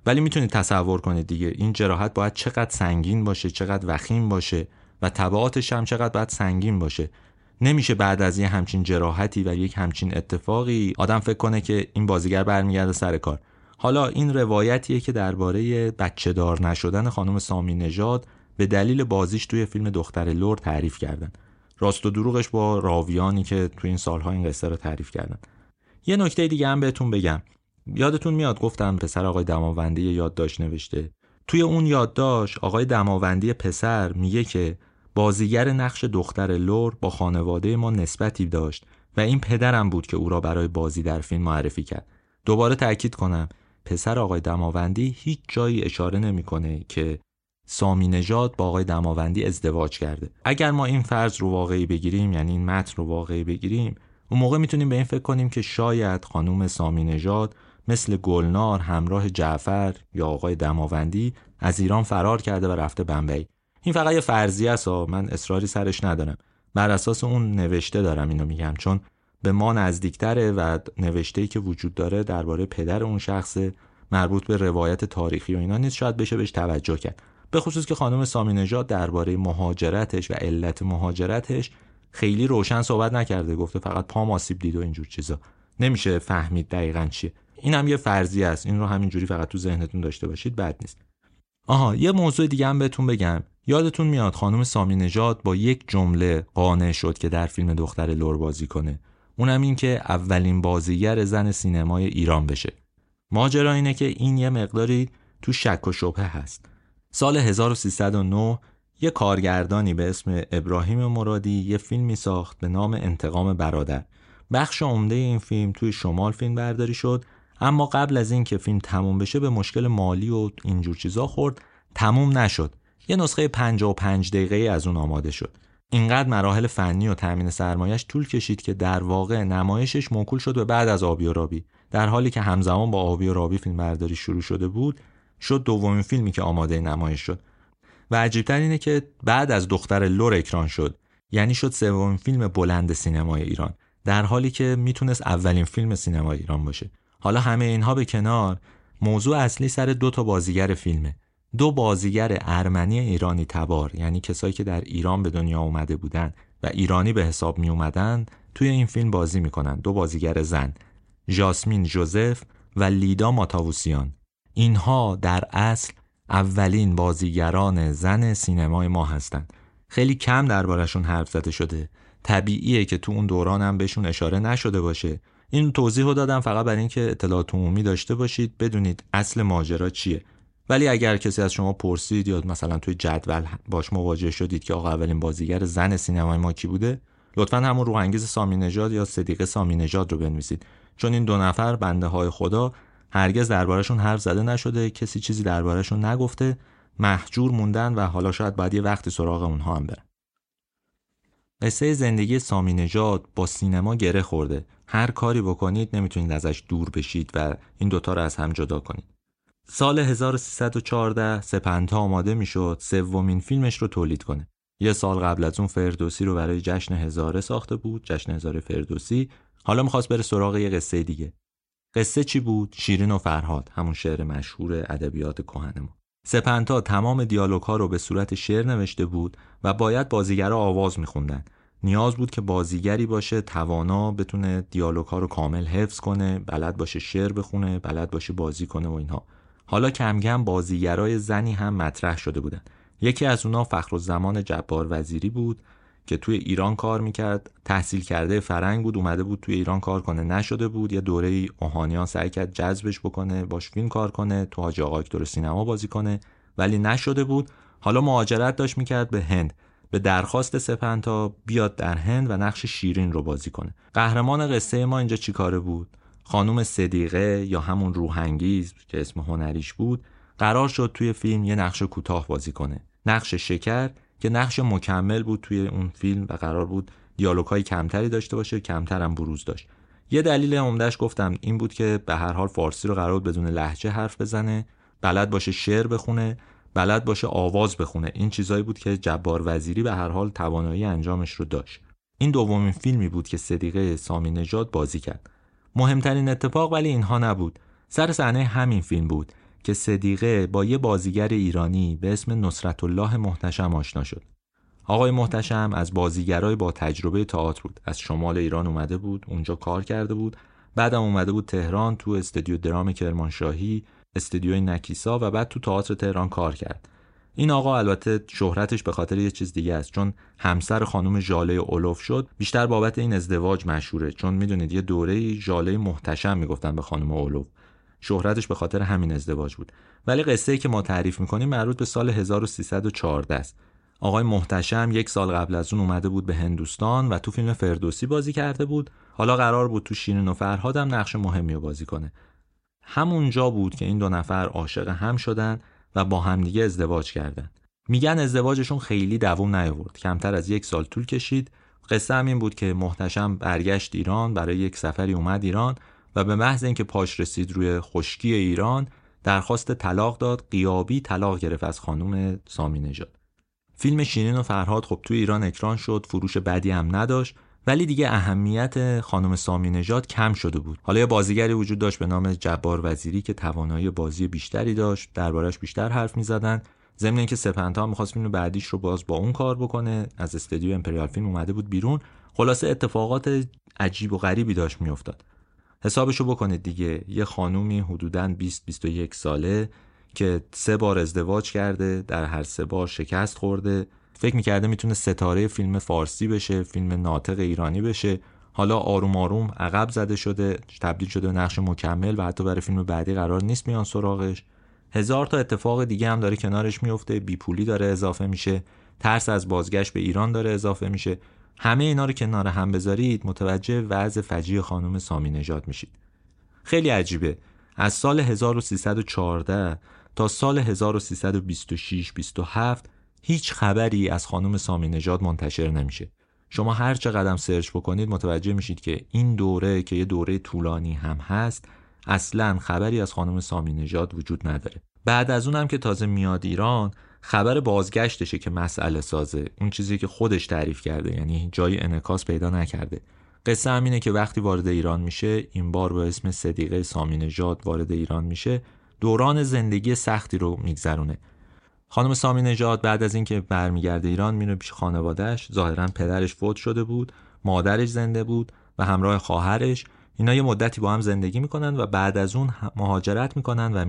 ولی میتونید تصور کنید دیگه این جراحت باید چقدر سنگین باشه، چقدر وخیم باشه و تبعاتش هم چقدر باید سنگین باشه. نمیشه بعد از یه همچین جراحتی و یک همچین اتفاقی آدم فکر کنه که این بازیگر برمیگرده سر کار. حالا این روایتیه که درباره بچه‌دار نشدن خانم سامینژاد به دلیل بازیش توی فیلم دختر لور تعریف کردن. راست و دروغش با راویانی که تو این سالها این قصه رو تعریف کردن. یه نکته دیگه هم بهتون بگم. یادتون میاد گفتم پسر آقای دماوندی یادداشت نوشته. توی اون یادداشت آقای دماوندی پسر میگه که بازیگر نقش دختر لور با خانواده ما نسبتی داشت و این پدرم بود که او را برای بازی در فیلم معرفی کرد. دوباره تأکید کنم پسر آقای دماوندی هیچ جایی اشاره نمی‌کنه که سامینژاد با آقای دماوندی ازدواج کرده. اگر ما این فرض رو واقعی بگیریم، یعنی این متن رو واقعی بگیریم، اون موقع میتونیم به این فکر کنیم که شاید خانم سامینژاد مثل گلنار همراه جعفر یا آقای دماوندی از ایران فرار کرده و رفته بمبئی. این فقط یه فرضیه است، من اصراری سرش ندارم. بر اساس اون نوشته دارم اینو میگم چون به ما نزدیک‌تره و نوشته‌ای که وجود داره درباره پدر اون شخص مربوط به روایت تاریخی و اینا نیست، شاید بشه بهش توجه کرد. به خصوص که خانم سامینژاد درباره مهاجرتش و علت مهاجرتش خیلی روشن صحبت نکرده، گفته فقط پام آسیب دید و اینجور چیزا، نمیشه فهمید دقیقاً چیه. این هم یه فرضیه است، این رو همینجوری فقط تو ذهنتون داشته باشید، بد نیست. آها، یه موضوع دیگه هم بهتون بگم. یادتون میاد خانم سامینژاد با یک جمله قانع شد که در فیلم دختر لور بازی کنه، اونم این که اولین بازیگر زن سینمای ایران بشه. ماجرا اینه که این یه مقداری تو شک و شبهه هست. سال 1309 یه کارگردانی به اسم ابراهیم مرادی یه فیلمی ساخت به نام انتقام برادر. بخش عمده این فیلم توی شمال فیلم برداری شد، اما قبل از این که فیلم تموم بشه به مشکل مالی و اینجور چیزا خورد، تموم نشد. یه نسخه 55 دقیقه‌ای از اون آماده شد. اینقدر مراحل فنی و تامین سرمایه‌اش طول کشید که در واقع نمایشش موکول شد به بعد از آبی و رابی، در حالی که همزمان با آبی و رابی فیلم برداری شروع شده بود، شد دومین فیلمی که آماده نمایش شد. و عجیب‌تر اینه که بعد از دختر لور اکران شد، یعنی شد سومین فیلم بلند سینمای ایران، در حالی که میتونست اولین فیلم سینمای ایران باشه. حالا همه اینها به کنار، موضوع اصلی سر دو تا بازیگر فیلمه. دو بازیگر ارمنی ایرانی تبار، یعنی کسایی که در ایران به دنیا اومده بودن و ایرانی به حساب می اومدن، توی این فیلم بازی میکنن. دو بازیگر زن، ژاسمین جوزف و لیدا ماتاووسیان. اینها در اصل اولین بازیگران زن سینمای ما هستند. خیلی کم دربارشون حرف زده شده، طبیعیه که تو اون دوران هم بهشون اشاره نشده باشه. این توضیح رو دادم فقط برای اینکه اطلاعات عمومی داشته باشید، بدونید اصل ماجرا چیه. ولی اگر کسی از شما پرسید یا مثلا توی جدول باش مواجه شدید که آقا اولین بازیگر زن سینمای ما کی بوده، لطفاً همون روحانگیز سامینژاد یا صدیقه سامینژاد رو بنویسید، چون این دو نفر بنده های خدا هرگز دربارشون حرف زده نشده، کسی چیزی دربارشون نگفته، محجور موندن و حالا شاید بعد یه وقتی سراغ اونها هم بره. قصه زندگی سامینژاد با سینما گره خورده. هر کاری بکنید نمیتونید ازش دور بشید و این دوتا رو از هم جدا کنید. سال 1314 سپنتا آماده میشد سومین فیلمش رو تولید کنه. یه سال قبل از اون فردوسی رو برای جشن هزاره ساخته بود، جشن هزاره فردوسی. حالا میخواست بره سراغ یه قصه دیگه. قصه چی بود؟ شیرین و فرهاد، همون شعر مشهور ادبیات کهن ما. سپنتا تمام دیالوگ‌ها رو به صورت شعر نوشته بود و باید بازیگرها آواز می‌خوندن. نیاز بود که بازیگری باشه توانا، بتونه دیالوگ‌ها رو کامل حفظ کنه، بلد باشه شعر بخونه، بلد باشه بازی کنه و اینها. حالا کم کم بازیگرای زنی هم مطرح شده بودن. یکی از اونها فخرالزمان جبار وزیری بود که توی ایران کار میکرد، تحصیل کرده فرنگ بود، اومده بود توی ایران کار کنه، نشده بود. یه دوره‌ای اوهانیان سعی کرد جذبش بکنه، باش فیلم کار کنه، تو حاج آقا اکتور سینما بازی کنه، ولی نشده بود. حالا مهاجرت داشت میکرد به هند، به درخواست سپنتا بیاد در هند و نقش شیرین رو بازی کنه. قهرمان قصه ما اینجا چیکاره بود؟ خانم صدیقه یا همون روحانگیز که اسم هنریش بود، قرار شد توی فیلم یه نقش کوتاه بازی کنه، نقش شکر که نقش مکمل بود توی اون فیلم و قرار بود دیالوگ‌های کمتری داشته باشه، کمتر هم بروز داشت. یه دلیل عمده‌اش گفتم این بود که به هر حال فارسی رو قرار بود بدون لهجه حرف بزنه، بلد باشه شعر بخونه، بلد باشه آواز بخونه. این چیزایی بود که جبار وزیری به هر حال توانایی انجامش رو داشت. این دومین فیلمی بود که صدیقه سامینژاد بازی کرد. مهمترین اتفاق ولی اینها نبود. سر صحنه همین فیلم بود که صدیقه با یه بازیگر ایرانی به اسم نصرتالله مهتشم آشنا شد. آقای مهتشم از بازیگرای با تجربه تئاتر بود. از شمال ایران اومده بود، اونجا کار کرده بود. بعدم اومده بود تهران، تو استودیو درام کرمانشاهی، استودیوی نکیسا و بعد تو تئاتر تهران کار کرد. این آقا البته شهرتش به خاطر یه چیز دیگه است، چون همسر خانم ژاله اولوف شد. بیشتر بابت این ازدواج مشهوره، چون میدونید یه دوره‌ای ژاله مهتشم میگفتن به خانم اولوف. شهرتش به خاطر همین ازدواج بود. ولی قصه که ما تعریف میکنیم مربوط به سال 1314 است. آقای مهتشم یک سال قبل از اون اومده بود به هندوستان و تو فیلم فردوسی بازی کرده بود. حالا قرار بود تو شیرین و فرهاد هم نقش مهمی رو بازی کنه. همونجا بود که این دو نفر عاشق هم شدن و با همدیگه ازدواج کردن. میگن ازدواجشون خیلی دوام نیاورد، کمتر از یک سال طول کشید. قصه هم این بود که مهتشم برگشت ایران، برای یک سفری اومد ایران و به محض اینکه پاش رسید روی خشکی ایران درخواست طلاق داد، غیابی طلاق گرفت از خانم سامینژاد. فیلم شیرین و فرهاد خب تو ایران اکران شد، فروش بدی هم نداشت، ولی دیگه اهمیت خانم سامینژاد کم شده بود. حالا یه بازیگری وجود داشت به نام جبار وزیری که توانایی بازی بیشتری داشت، دربارش بیشتر حرف می‌زدن. ضمن اینکه سپنتا می‌خواست فیلم بعدیش رو باز با اون کار بکنه، از استودیو امپریال فیلم اومده بود بیرون. خلاصه اتفاقات عجیب و غریبی داشت می‌افتاد. حسابشو بکنید دیگه، یه خانومی حدوداً 20-21 ساله که 3 بار ازدواج کرده، در هر 3 بار شکست خورده، فکر می‌کرده میتونه ستاره فیلم فارسی بشه، فیلم ناطق ایرانی بشه. حالا آروم آروم عقب زده شده، تبدیل شده به نقش مکمل و حتی برای فیلم بعدی قرار نیست میان سراغش. 1000 تا اتفاق دیگه هم داره کنارش میفته، بیپولی داره اضافه میشه، ترس از بازگشت به ایران داره اضافه میشه. همه اینا رو کنار هم بذارید متوجه وضع فجیع خانم سامی نژاد میشید. خیلی عجیبه. از سال 1314 تا سال 1326-27 هیچ خبری از خانم سامی نژاد منتشر نمیشه. شما هر چه قدم سرچ بکنید متوجه میشید که این دوره که یه دوره طولانی هم هست، اصلاً خبری از خانم سامی نژاد وجود نداره. بعد از اونم که تازه میاد ایران، خبر بازگشتشه که مسئله سازه، اون چیزی که خودش تعریف کرده، یعنی جای انعکاس پیدا نکرده. قصه همینه که وقتی وارد ایران میشه، این بار با اسم صدیقه سامی نژاد وارد ایران میشه، دوران زندگی سختی رو میگذرونه. خانم سامی نژاد بعد از اینکه برمیگرده ایران، میره پیش خانواده‌اش. ظاهراً پدرش فوت شده بود، مادرش زنده بود و همراه خواهرش. اینا یه مدتی با هم زندگی میکنن و بعد از اون مهاجرت میکنن و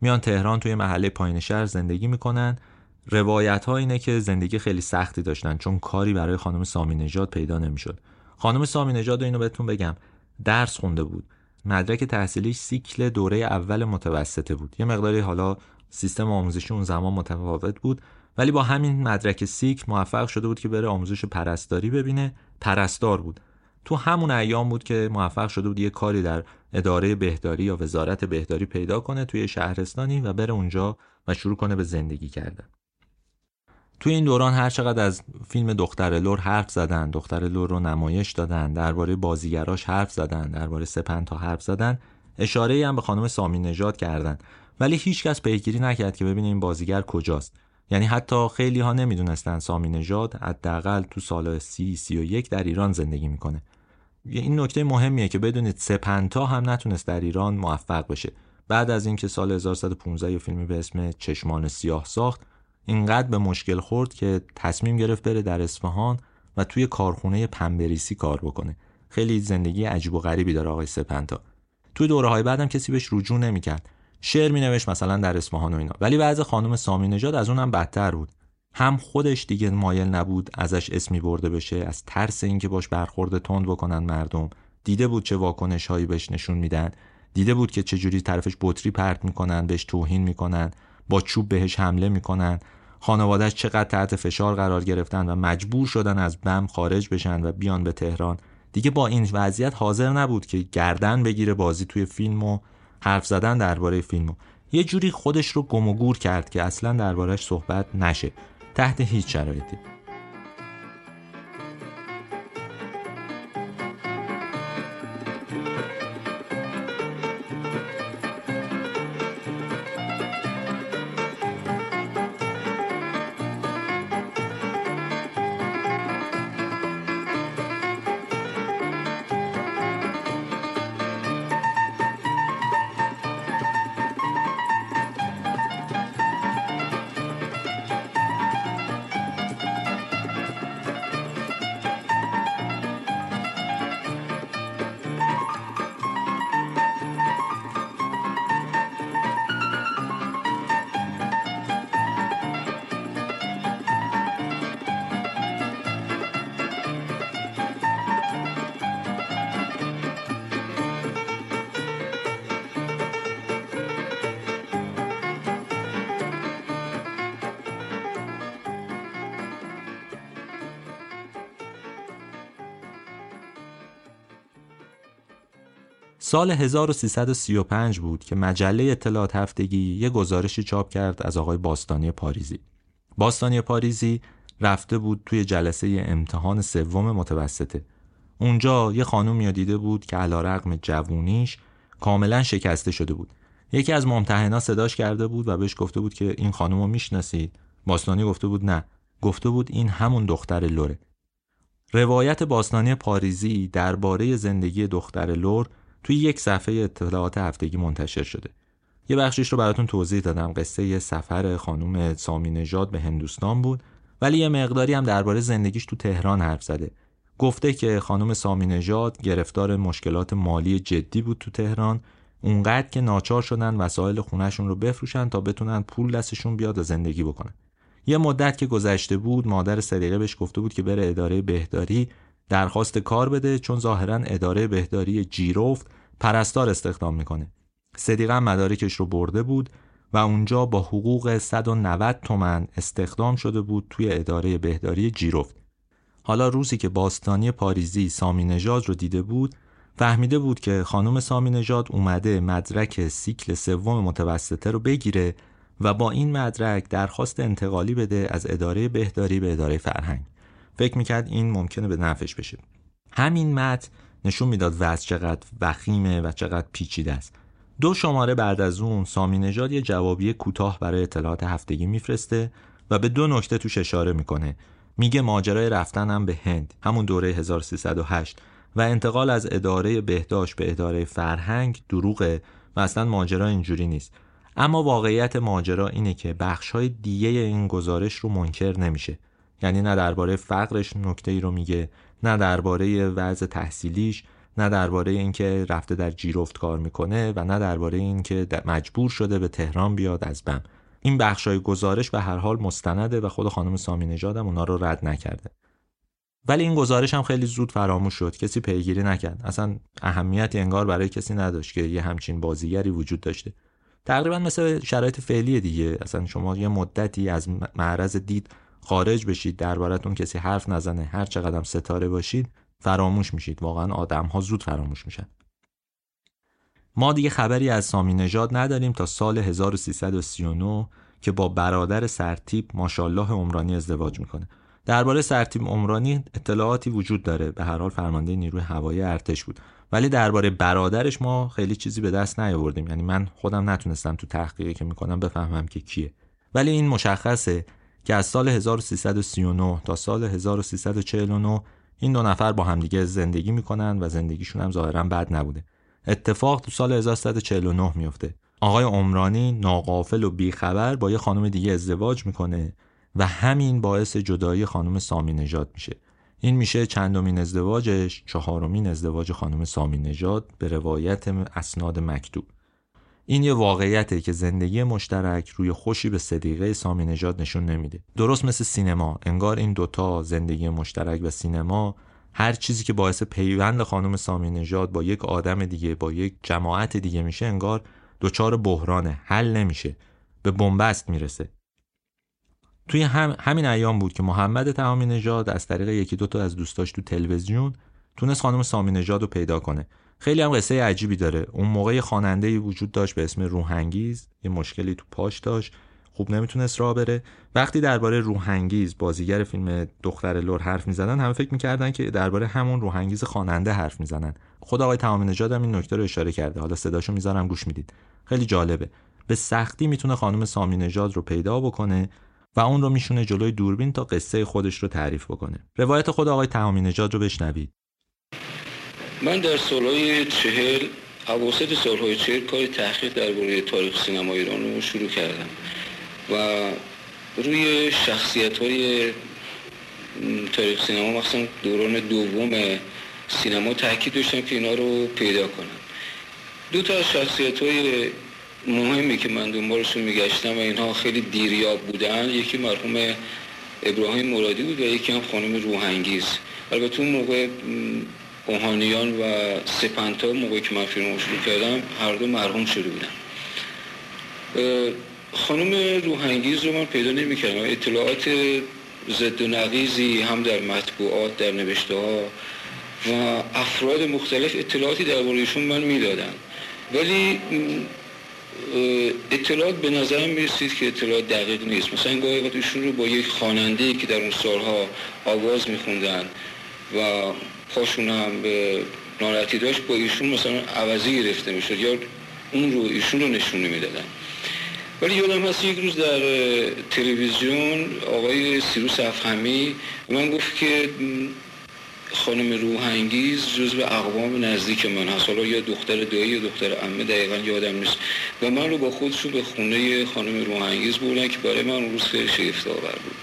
میان تهران توی محله پایین شهر زندگی میکنن. روایت ها اینه که زندگی خیلی سختی داشتن چون کاری برای خانم سامی نژاد پیدا نمیشد. خانم سامی نژاد، اینو بهتون بگم، درس خونده بود. مدرک تحصیلیش سیکل دوره اول متوسطه بود. یه مقداری حالا سیستم آموزشی اون زمان متفاوت بود، ولی با همین مدرک سیکل موفق شده بود که بره آموزش پرستاری ببینه. پرستار بود. تو همون ایام بود که موفق شده بود یه کاری در اداره بهداری یا وزارت بهداری پیدا کنه توی شهرستانی و بره اونجا و شروع کنه به زندگی کردن. توی این دوران هر چقدر از فیلم دختر لور حرف زدن، دختر لور رو نمایش دادن، درباره بازیگراش حرف زدن، درباره سپنتا حرف زدن، اشاره‌ای هم به خانم سامی نژاد کردن، ولی هیچکس پیگیری نکرد که ببینه این بازیگر کجاست. یعنی حتی خیلی ها نمیدونستن سامی نژاد حداقل تو سال 30-31 در ایران زندگی میکنه. این نکته مهمیه که بدونید، سپنتا هم نتونست در ایران موفق بشه. بعد از اینکه سال 1115 فیلمی به اسم چشمان سیاه ساخت، اینقدر به مشکل خورد که تصمیم گرفت بره در اصفهان و توی کارخونه پنبریسی کار بکنه. خیلی زندگی عجیب و غریبی داره آقای سپنتا. توی دوره‌های بعدم کسی بهش رجوع نمی‌کرد. شعر مینوشت مثلا در اصفهان و اینا، ولی وضع خانم سامی نژاد از اونم بدتر بود. هم خودش دیگه مایل نبود ازش اسمی برده بشه، از ترس اینکه باش برخورد تند بکنن مردم. دیده بود چه واکنش هایی بهش نشون میدن، دیده بود که چه جوری طرفش بطری پرت میکنن، بهش توهین میکنن، با چوب بهش حمله میکنن. خانواده‌اش چقدر تحت فشار قرار گرفتن و مجبور شدن از بم خارج بشن و بیان به تهران. دیگه با این وضعیت حاضر نبود که گردن بگیره بازی توی فیلم و حرف زدن درباره فیلمو. یه جوری خودش رو گم و گور کرد که اصلاً درباره‌اش صحبت نشه تحت هیچ شرایطی. سال 1335 بود که مجله اطلاعات هفتگی یه گزارشی چاپ کرد از آقای باستانی پاریزی. باستانی پاریزی رفته بود توی جلسه امتحان سوم متوسطه. اونجا یه خانومی دیده بود که علیرغم جوونیش کاملا شکسته شده بود. یکی از ممتحنا صداش کرده بود و بهش گفته بود که این خانومو میشناسید؟ باستانی گفته بود نه. گفته بود این همون دختر لوره. روایت باستانی پاریزی درباره زندگی دختر لور توی یک صفحه اطلاعات هفتگی منتشر شده. یه بخشیش رو براتون توضیح دادم، قصه یه سفر خانم سامینژاد به هندوستان بود، ولی یه مقداری هم درباره زندگیش تو تهران حرف زده. گفته که خانم سامینژاد گرفتار مشکلات مالی جدی بود تو تهران، اونقدر که ناچار شدن وسایل خونهشون رو بفروشن تا بتونن پول دستشون بیاد و زندگی بکنن. یه مدت که گذشته بود، مادر صدیقه بهش گفته بود که بره اداره بهداری درخواست کار بده، چون ظاهراً اداره بهداری جیرفت پرستار استخدام میکنه. صدیقه مدارکش رو برده بود و اونجا با حقوق 190 تومن استخدام شده بود توی اداره بهداری جیرفت. حالا روزی که باستانی پاریزی سامینژاد رو دیده بود، فهمیده بود که خانم سامینژاد اومده مدرک سیکل سوم متوسطه رو بگیره و با این مدرک درخواست انتقالی بده از اداره بهداری به اداره فرهنگ. فکر میکرد این ممکنه به نفعش بشه. همین متن نشون میداد وضع چقدر وخیمه و چقدر پیچیده است. 2 شماره بعد از اون سامینژاد یه جوابیه کوتاه برای اطلاعات هفتگی میفرسته و به 2 نکته توش اشاره میکنه. میگه ماجرای رفتنم به هند، همون دوره 1308، و انتقال از اداره بهداشت به اداره فرهنگ دروغه و اصلا ماجرا اینجوری نیست. اما واقعیت ماجرا اینه که بخش‌های دیگه این گزارش رو منکر نمیشه. یعنی نه درباره فقرش نکته‌ای رو میگه، نه درباره وضع تحصیلیش، نه درباره اینکه رفته در جیرفت کار میکنه و نه درباره اینکه مجبور شده به تهران بیاد از بم. این بخشای گزارش به هر حال مستنده و خود خانم سامینژاد هم اونا رو رد نکرده. ولی این گزارش هم خیلی زود فراموش شد، کسی پیگیری نکرد، اصلا اهمیتی انگار برای کسی نداشت که یه همچین بازیگری وجود داشته. تقریبا مثل شرایط فعلی دیگه، اصلا شما یه مدتی از معرض دید خارج بشید، درباره‌تون کسی حرف نزنه، هر چقدر هم ستاره باشید فراموش میشید. واقعا آدم‌ها زود فراموش میشن. ما دیگه خبری از سامینژاد نداریم تا سال 1339 که با برادر سرتیپ ماشاءالله عمرانی ازدواج میکنه. درباره سرتیپ عمرانی اطلاعاتی وجود داره، به هر حال فرمانده نیروی هوایی ارتش بود، ولی درباره برادرش ما خیلی چیزی به دست نیاوردیم. یعنی من خودم نتونستم تو تحقیقی که میکنم بفهمم که کیه، ولی این مشخصه که از سال 1339 تا سال 1349 این 2 نفر با همدیگه زندگی میکنن و زندگیشون هم ظاهرا بد نبوده. اتفاق تو سال 1349 میفته. آقای عمرانی ناغافل و بیخبر با یه خانم دیگه ازدواج میکنه و همین باعث جدایی خانم سامینژاد میشه. این میشه چندمین ازدواجش، 4مین ازدواج خانم سامینژاد به روایت اسناد مکتوب. این یه واقعیته که زندگی مشترک روی خوشی به صدیقه سامینژاد نشون نمیده. درست مثل سینما، انگار این دوتا، زندگی مشترک و سینما، هر چیزی که باعث پیوند خانم سامینژاد با یک آدم دیگه، با یک جماعت دیگه میشه، انگار دوچار بحرانه، حل نمیشه، به بنبست میرسه. توی همین ایام بود که محمد تهامی نژاد از طریق یکی دو تا از دوستاش تو تلویزیون تونست خانم سامینژاد رو پیدا کنه. خیلی هم قصه عجیبی داره. اون موقع خواننده‌ای وجود داشت به اسم روحانگیز، یه مشکلی تو پاش داشت، خوب نمیتونست راه بره. وقتی درباره روحانگیز بازیگر فیلم دختر لور حرف میزدن، همه فکر میکردن که درباره همون روحانگیز خواننده حرف میزنن. خود آقای تهامی نژاد هم این نکته رو اشاره کرده. حالا صداشو میذارم گوش میدید. خیلی جالبه. به سختی میتونه خانم سامینژاد رو پیدا بکنه و اون رو میشونه جلوی دوربین تا قصه خودش رو تعریف بکنه. روایت خود آقای تهامی نژاد رو بشنوید. من در سالهای 40، اواسط سالهای 40 کار تحقیق درباره تاریخ سینما ایران رو شروع کردم و روی شخصیت‌های تاریخ سینما، مثلا دوران دوم سینما، تاکید داشتم که اینا رو پیدا کنم. 2 تا از شخصیت‌های مهمی که من دنبالشون میگشتم و اینها خیلی دیریاب بودن، یکی مرحوم ابراهیم مرادی بود و یکی هم خانم روحانگیز. البته اون موقع اوهانیان و سپنتا، موقعی که من فیلم رو شروع کردم، هر دو مرحوم شده بودن. خانم روحانگیز رو من پیدا نمی کردم. اطلاعات زد و نقیزی هم در مطبوعات، در نوشته ها و افراد مختلف اطلاعاتی دربارهشون من میدادن، ولی اطلاعات به نظرم میرسید که اطلاعات دقیق نیست. مثلا گاهی وقت ایشون رو با یک خواننده‌ای که در اون سالها آواز میخوندن و پاشون هم به ناراحتی داشت، با ایشون مثلا عوضی گرفته میشد یا اون رو ایشون رو نشون نمیدادن. ولی یادم هست یک روز در تلویزیون آقای سیروس افخمی من گفت که خانم روحانگیز جزو اقوام نزدیک من هست، حالا یا دختر دایی یا دختر عمه دقیقا یادم نیست، و من رو با خودشون به خونه خانم روحانگیز بردن که برای من اون روز خیلی شگفت‌آور بود.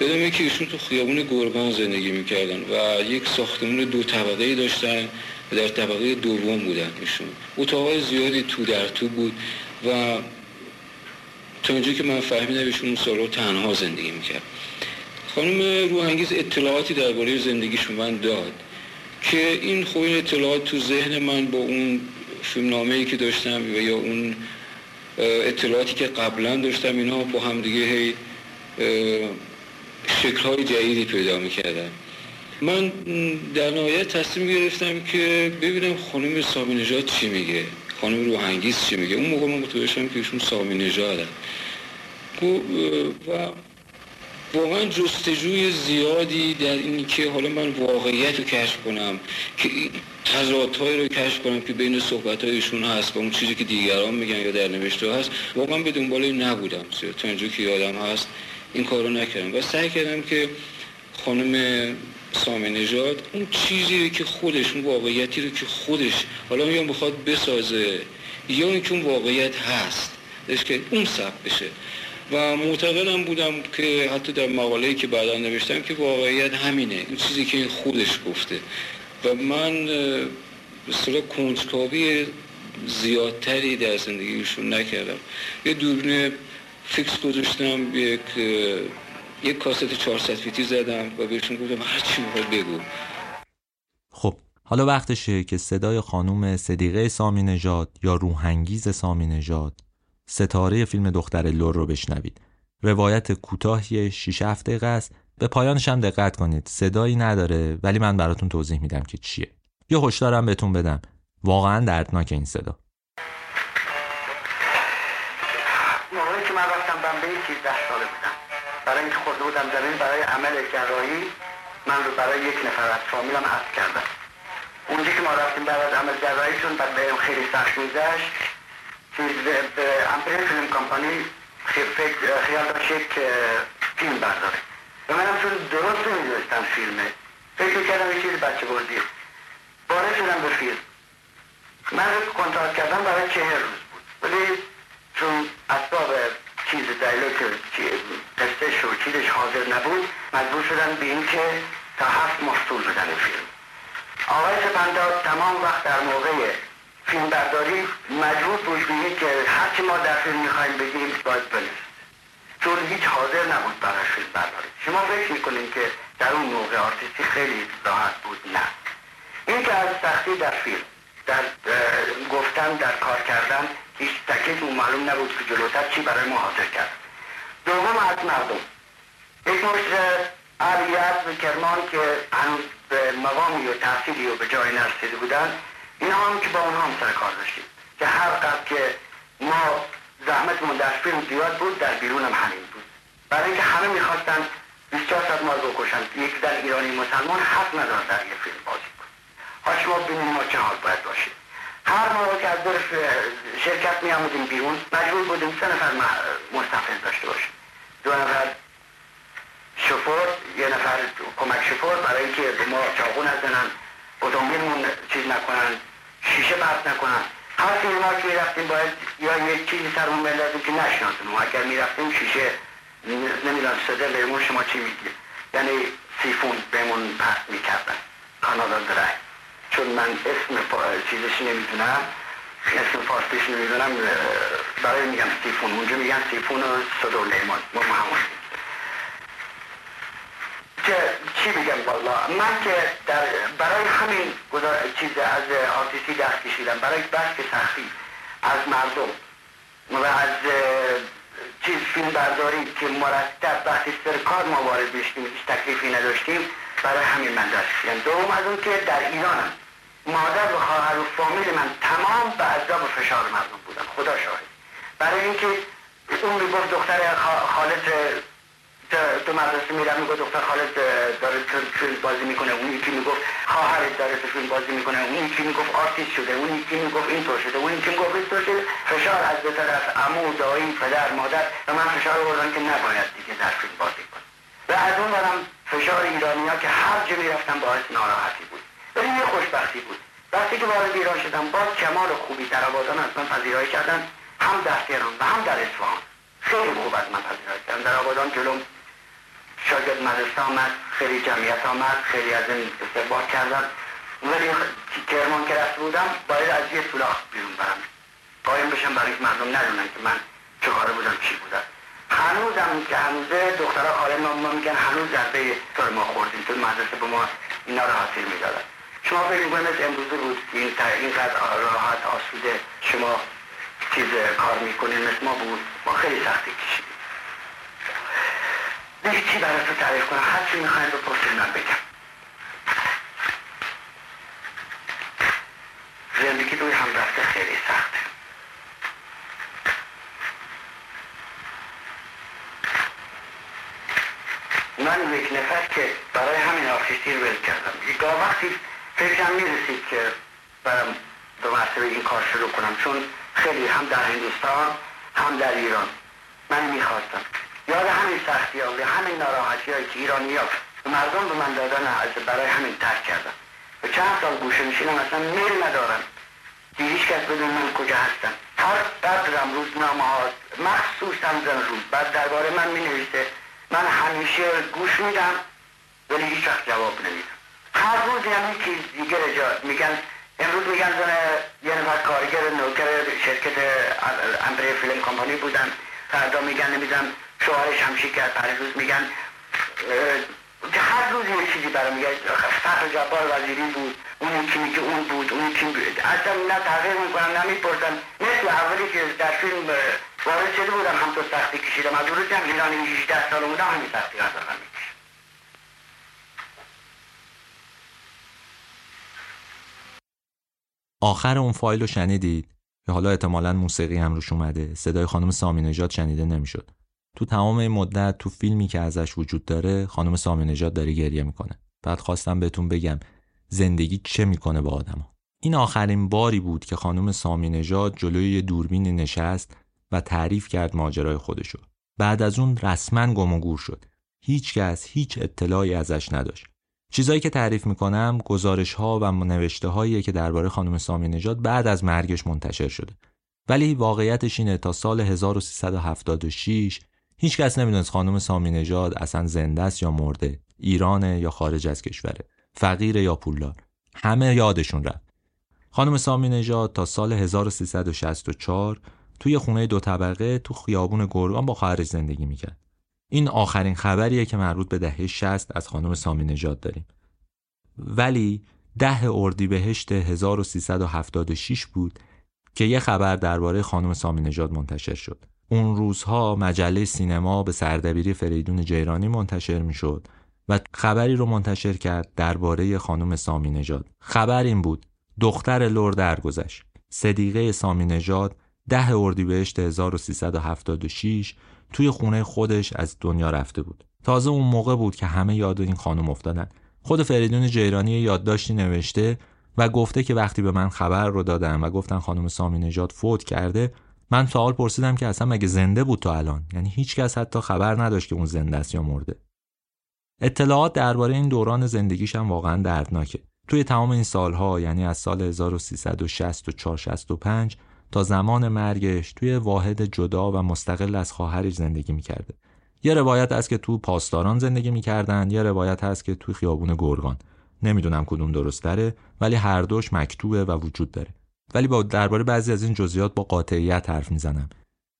یادمه که ایشون تو خیابون گرگان زندگی میکردن و یک ساختمون دو طبقه‌ای داشتن و در طبقه دوم بودن ایشون. اتاقای زیادی تو در تو بود و تا اونجایی که من فهمیدم ایشون اون سال‌ها تنها زندگی میکرد. خانم روحانگیز اطلاعاتی درباره زندگیشون من داد که این خوبی اطلاعات تو ذهن من با اون فیلمنامه‌ای که داشتم و یا اون اطلاعاتی که قبلا داشتم اینا با هم دیگه هی شکل‌های جدیدی پیدا می‌کردن. من در نهایت تصمیم گرفتم که ببینم خانم سامینژاد چی میگه، خانم روحانگیز چی میگه. اون موقع من متوجه شدم که ایشون سامینژادن و واقعا جستجوی زیادی در این که حالا من واقعیت رو کشف کنم، که تضادهایی رو کشف کنم که بین صحبت‌هایشون هست و اون چیزی که دیگران میگن یا در نوشته هست، واقعا به دنبال این نبودم. تا اینجا که یادم هست این کار رو نکردم و سعی کردم که خانم سامینژاد اون چیزی که خودش، اون واقعیتی رو که خودش حالا یا بخواد بسازه یا اینکه اون واقعیت هست که اون ثبت بشه. و معتقدم بودم که حتی در مقاله‌ای که بعدا نوشتم که واقعیت همینه، این چیزی که خودش گفته و من به صورت کنجکاوی زیادتری در زندگیشون نکردم. یه دوربین فیکس گذاشتم، یک کاست 400 فیتی زدم و بهشون گفتم هر چی میخواد بگو. خب حالا وقتشه که صدای خانم صدیقه سامینژاد یا روحانگیز سامینژاد، ستاره فیلم دختر لور رو بشنوید. روایت کوتاهی 6 دقیقه است، به پایانش هم دقت کنید. صدایی نداره ولی من براتون توضیح میدم که چیه. یه هشدارم بهتون بدم، واقعا دردناک این صدا. موقعی که من رفتم بمبئی 13 ساله بودم، برای اینکه خورده بودم زمین برای عمل جراحی، من رو برای یک نفر از فامیلم عفو کردن. اونجا که ما رفتیم برای عمل جراحیشون، بعد بهم خیلی سخت می‌گذشت. امپریال فیلم کمپانی خیال داشت یک فیلم برداره و منم چون درست نمیدونستم فیلمه، فکر کردم یه چیز بچه بردیم. وارد شدم به فیلم، من رو کنترکت کردم برای 40 روز بود، ولی چون اسباب چیز دایلوت قصدش و چیزش حاضر نبود، مجبور شدم به این که تا 7 ماه طول بدن فیلم. آقای سپنتا تمام وقت در موقع فیلم برداری مجبور بود بگید که هرچی ما در فیلم میخواییم بگیم باید بنویسید، چون هیچ حاضر نبود برای فیلم برداری. شما فکر میکنین که در اون موقع آرتیستی خیلی راحت بود؟ نه، این که از سختی در فیلم، در گفتن، در کار کردن، هیچ تکلیف معلوم نبود که جلوتر چی برای ما حاضر کرد. دوم از مردم، یک مشت عربیت و کرمان که هنوز مقامی و تحصیلی و به جای نرسیده بودن، این هم که با اونها هم سر کار داشتیم که هر قد که ما زحمتمون در فیلم زیاد بود، در بیرون هم همین بود، برای اینکه همه میخواستن 24 ساعت ما رو بکشن. یک زن ایرانی مسلمان حق نداره در یه فیلم بازی کن. ها شما ببینید ما چه حال باید باشیم. هر موقع که از دور شرکت میامدیم بیرون، مجبور بودیم 3 نفر مستحفظ داشته باشیم، 2 نفر شوفور، 1 نفر کمک شوفور، برای اینکه ما چاقو نزنن، اتومبیلمون چیز نکنن، شیشه پرت نکنن. هر سینما که میرفتیم باید یا یک چیزی سرمون بندازیم که نشناسیم. اگر میرفتیم شیشه نمیدونم صدر بهمون شما چی میگید، یعنی سیفون بهمون پرت میکردن، کانادا درای. چون من اسم چیزش نمیدونم، اسم فارسیش نمیدونم، برای میگم سیفون، اونجا میگن سیفون و صدر لیمان، ما همون که چی بگم. والله من که برای همین چیز از آرتیستی دست کشیدم، برای بس که سختی از مردم و از چیز فیلم برداری که مرتب وقتی سرکار ما وارد میشتیم هیچ تکلیفی نداشتیم، برای همین من دست کشیدم. دوم از اون که در ایرانم مادر و خواهر و فامیل من تمام به عذاب و فشار مردم بودن، خدا شاهد. برای اینکه اون میگفت دختر خالت تو مدرسه میرم، میگو دختر خالت داره فیلم بازی میکنه، اون یکی میگفت خواهرت داره فیلم بازی میکنه، اون یکی میگفت آرتیست شده، اون یکی میگفت اینطور شده، اون یکی میگفت اینطور شده. فشار از دو طرف، عمو، دایی، پدر، مادر، و من فشار آوردن که نباید دیگه در فیلم بازی کنم. و از اون برم فشار ایرانی ها که هر جا میرفتم باعث ناراحتی بود، ولی یه خوشبختی بود. وقتی که وارد ایران شدم باز کمال و خوبی طرابادان از من پذیرایی کردن، هم در تهران و هم در اصفهان. خیلی خوب از من پذیرایی کردن. در آبادان جلوم شاگرد مدرسه آمد، خیلی جمعیت آمد، خیلی از این استقبال کردن. ولی کرمان که رفت بودم باید از یه سولاخ بیرون برم، قایم بشم برای اینکه مردم ندونن که من چه کاره بودم، چی بودم. هنوزم که هنوزه دخترها خاله ما میگن هنوز ضربه سر ما خوردیم، تو مدرسه به ما اینا رو حاصل میدادن. شما فکر کنید امروز روز اینقدر راحت آسوده شما چیز کار میکنید، مثل ما بود. ما خیلی سختی کشیدیم. دیگه چی برای تو تعریف کنم؟ هر چی میخواین بپرسید من بگم. زندگی دوی هم رفته خیلی سخته. من یک نفر که برای همین آفیسی رو ول کردم. گاه وقتی فکرم میرسید که برم به محصول این کار شروع کنم، چون خیلی هم در هندوستان هم در ایران من میخواستم. یاد همین سختی ها و همین ناراحتی هایی که ایرانی ها و مردم به من دادن برای همین ترک کردم و چند سال گوشه میشینم اصلا میل ندارم که هیچ کس بدون من کجا هستم. هر قدرم روزنامه ها مخصوصا زنروز بعد درباره من مینویسه، من همیشه گوش میدم ولی هیچ وقت جواب نمیدم. هر روز یعنی چیز دیگر اجاد میگن. امروز میگن زن یه نفر کارگر نوکر شرکت امپریال فیلم کمپانی بودن، فردا میگن نمیدم شوهرش همشیکر، پریروز میگن. هر روز یه چیزی برام میگه. فخرالزمان جبار وزیری بود، اون کی میگه اون بود، اون کی بود. اصلا نه تغییر میکنن نمیپرسن. مثل اولی که در فیلم وارد شده بودم هم تو سختی کشیدم. از روزی هم ایرانی 18 سال بودم همین سختی ها دارم. آخر اون فایل رو شنیدید که حالا احتمالاً موسیقی هم روش اومده. صدای خانم سامینژاد شنیده نمیشد. تو تمام این مدت تو فیلمی که ازش وجود داره خانم سامینژاد داره گریه میکنه. بعد خواستم بهتون بگم زندگی چه میکنه با آدما. این آخرین باری بود که خانم سامینژاد جلوی یه دوربین نشست و تعریف کرد ماجرای خودشو. بعد از اون رسما گم و گور شد. هیچکس هیچ اطلاعی ازش نداشت. چیزایی که تعریف میکنم گزارش‌ها و نوشته‌هایی که درباره خانم سامینژاد بعد از مرگش منتشر شده. ولی واقعیتش اینه تا سال 1376 هیچ کس نمیدونست خانم سامینژاد اصلا زنده است یا مرده، ایرانه یا خارج از کشوره، فقیره یا پولدار. همه یادشون رفت. خانم سامینژاد تا سال 1364 توی خونه دو طبقه تو خیابون گرگان با خواهرش زندگی میکرد. این آخرین خبریه که مربوط به دهه 60 از خانم سامینژاد داریم. ولی 10 اردیبهشت 1376 بود که یه خبر درباره خانم سامینژاد منتشر شد. اون روزها مجله سینما به سردبیری فریدون جیرانی منتشر میشد و خبری رو منتشر کرد درباره خانم سامینژاد. خبر این بود: دختر لور درگذشت. صدیقه سامینژاد 10 اردیبهشت 1376 توی خونه خودش از دنیا رفته بود. تازه اون موقع بود که همه یاد این خانم افتادن. خود فریدون جیرانی یادداشتی نوشته و گفته که وقتی به من خبر رو دادن و گفتن خانم سامینژاد فوت کرده، من سوال پرسیدم که اصلا مگه زنده بود تا الان؟ یعنی هیچ کس حتی خبر نداشت که اون زنده است یا مرده. اطلاعات درباره این دوران زندگیش هم واقعا دردناکه. توی تمام این سالها، یعنی از سال 1364 65 تا زمان مرگش، توی واحد جدا و مستقل از خواهرش زندگی می‌کرده. یه روایت هست که تو پاسداران زندگی می‌کردن، یه روایت هست که تو خیابون گرگان. نمیدونم کدوم درست داره، ولی هر دوش مکتوبه و وجود داره. ولی با درباره بعضی از این جزئیات با قاطعیت حرف میزنم.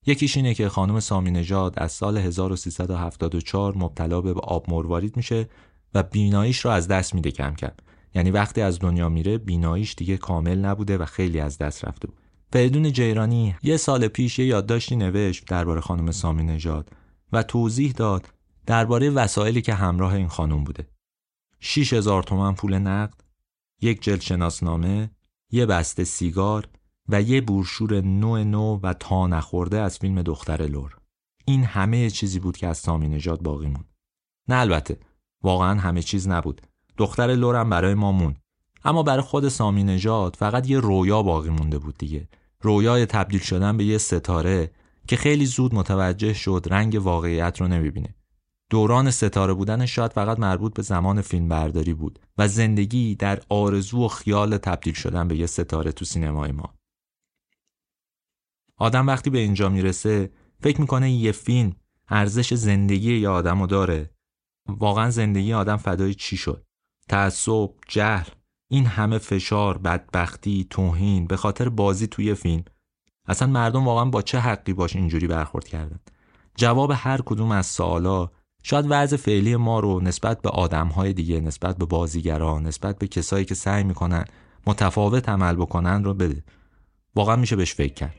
یکیش اینه که خانم سامینژاد از سال 1374 مبتلا به آب مروارید میشه و بیناییش رو از دست میده کم کم. یعنی وقتی از دنیا میره بیناییش دیگه کامل نبوده و خیلی از دست رفته بود. فریدون جیرانی یه سال پیش یه یادداشتی نوشت درباره خانم سامینژاد و توضیح داد درباره وسایلی که همراه این خانم بوده: 6000 تومان پول نقد، یک جلد شناسنامه، یه بسته سیگار و یه برشور نو و تا نخورده از فیلم دختر لور. این همه چیزی بود که از سامینژاد باقی موند. نه البته واقعا همه چیز نبود. دختر لور هم برای ما موند. اما برای خود سامینژاد فقط یه رویا باقی مونده بود دیگه. رویای تبدیل شدن به یه ستاره که خیلی زود متوجه شد رنگ واقعیت رو نمیبینه. دوران ستاره بودن شاید فقط مربوط به زمان فیلمبرداری بود و زندگی در آرزو و خیال تبدیل شدن به یه ستاره تو سینمای ما. آدم وقتی به اینجا میرسه فکر میکنه یه فیلم ارزش زندگی یه آدمو داره. واقعا زندگی آدم فدای چی شد؟ تعصب، جهل، این همه فشار، بدبختی، توهین به خاطر بازی توی فیلم. اصلا مردم واقعا با چه حقی باش اینجوری برخورد کردن؟ جواب هر کدوم از سوالا شاید وضع فعلی ما رو نسبت به آدم‌های دیگه، نسبت به بازیگران، نسبت به کسایی که سعی می‌کنن متفاوت عمل بکنن رو بده. واقعا میشه بهش فکر کرد.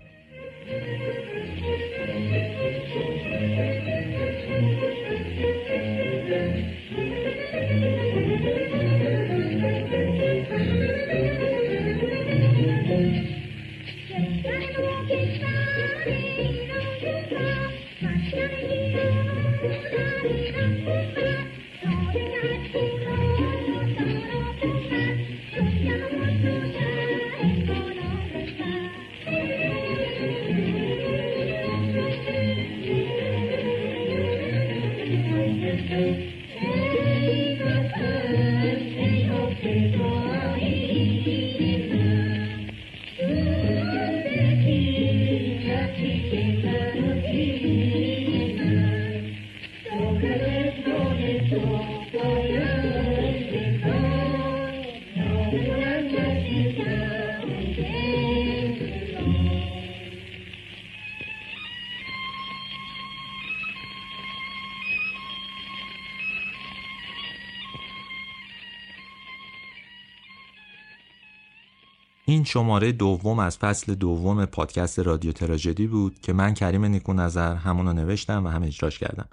این شماره دوم از فصل دوم پادکست رادیو تراژدی بود که من کریم نیکو نظر همونو نوشتم و هم اجراش کردم.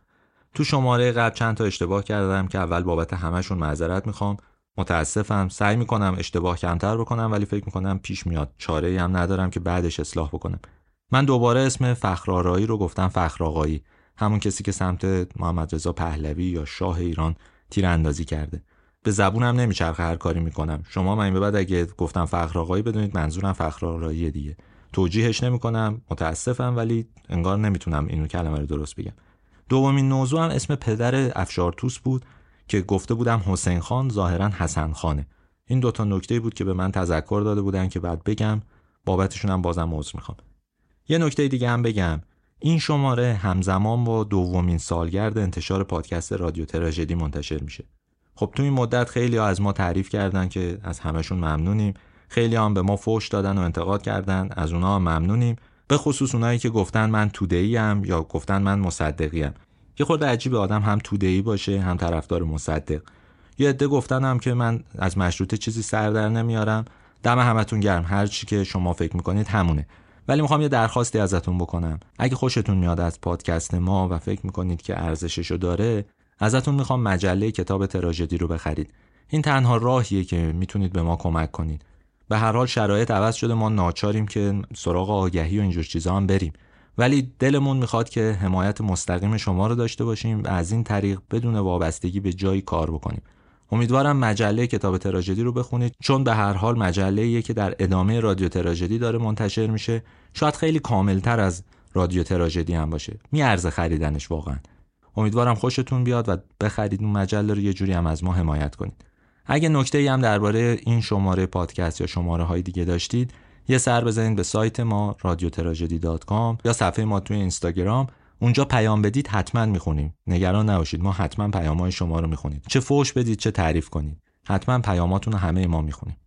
تو شماره قبل چند تا اشتباه کردم که اول بابت همشون معذرت میخوام. متاسفم، سعی میکنم اشتباه کمتر بکنم ولی فکر میکنم پیش میاد. چاره‌ای هم ندارم که بعدش اصلاح بکنم. من دوباره اسم فخرآرایی رو گفتم فخرآقایی، همون کسی که سمت محمد رضا پهلوی یا شاه ایران تیراندازی کرده. به زبونم نمیچرخه هر کاری میکنم. شما من به بعد اگه گفتم فخرآقایی بدونید منظورم فخرآرایی دیگه. توجیهش نمیکنم، متاسفم ولی انگار نمیتونم اینو کلمه رو درست بگم. دومین موضوع هم اسم پدر افشارتوس بود که گفته بودم حسین خان، ظاهرا حسن خانه. این دوتا نکته بود که به من تذکر داده بودن که بعد بگم، بابتشون هم بازم عذر میخوام. یه نکته دیگه هم بگم، این شماره همزمان با دومین سالگرد انتشار پادکست رادیو تراژدی منتشر میشه. خب تو این مدت خیلی‌ها از ما تعریف کردن که از همشون ممنونیم، خیلی‌ها هم به ما فحش دادن و انتقاد کردن، از اونها ممنونیم، به خصوص اونایی که گفتن من توده‌ایم یا گفتن من مصدقیم. یه خورده عجیبه آدم هم توده‌ای باشه هم طرفدار مصدق. یه عده گفتن هم که من از مشروطه چیزی سر در نمیارم. دم همتون گرم، هر چی که شما فکر می‌کنید همونه. ولی می‌خوام یه درخواستی ازتون بکنم. اگه خوشتون میاد از پادکست ما و فکر می‌کنید که ارزششو داره، ازتون میخوام مجله کتاب تراژدی رو بخرید. این تنها راهیه که میتونید به ما کمک کنید. به هر حال شرایط عوض شده، ما ناچاریم که سراغ آگهی و اینجور چیزا هم بریم، ولی دلمون میخواد که حمایت مستقیم شما رو داشته باشیم و از این طریق بدون وابستگی به جایی کار بکنیم. امیدوارم مجله کتاب تراژدی رو بخونید، چون به هر حال مجله‌ایه که در ادامه رادیو تراژدی داره منتشر میشه. شاید خیلی کاملتر از رادیو تراژدی هم باشه، میارزه خریدنش واقعا. امیدوارم خوشتون بیاد و بخرید اون مجله رو، یه جوری هم از ما حمایت کنید. اگه نکته‌ای هم درباره این شماره پادکست یا شماره‌های دیگه داشتید، یه سر بزنید به سایت ما radiotragedy.com یا صفحه ما توی اینستاگرام. اونجا پیام بدید حتما میخونیم. نگران نباشید، ما حتما پیام‌های شما رو میخونیم. چه فحش بدید چه تعریف کنید، حتما پیاماتون رو همه ما میخونیم.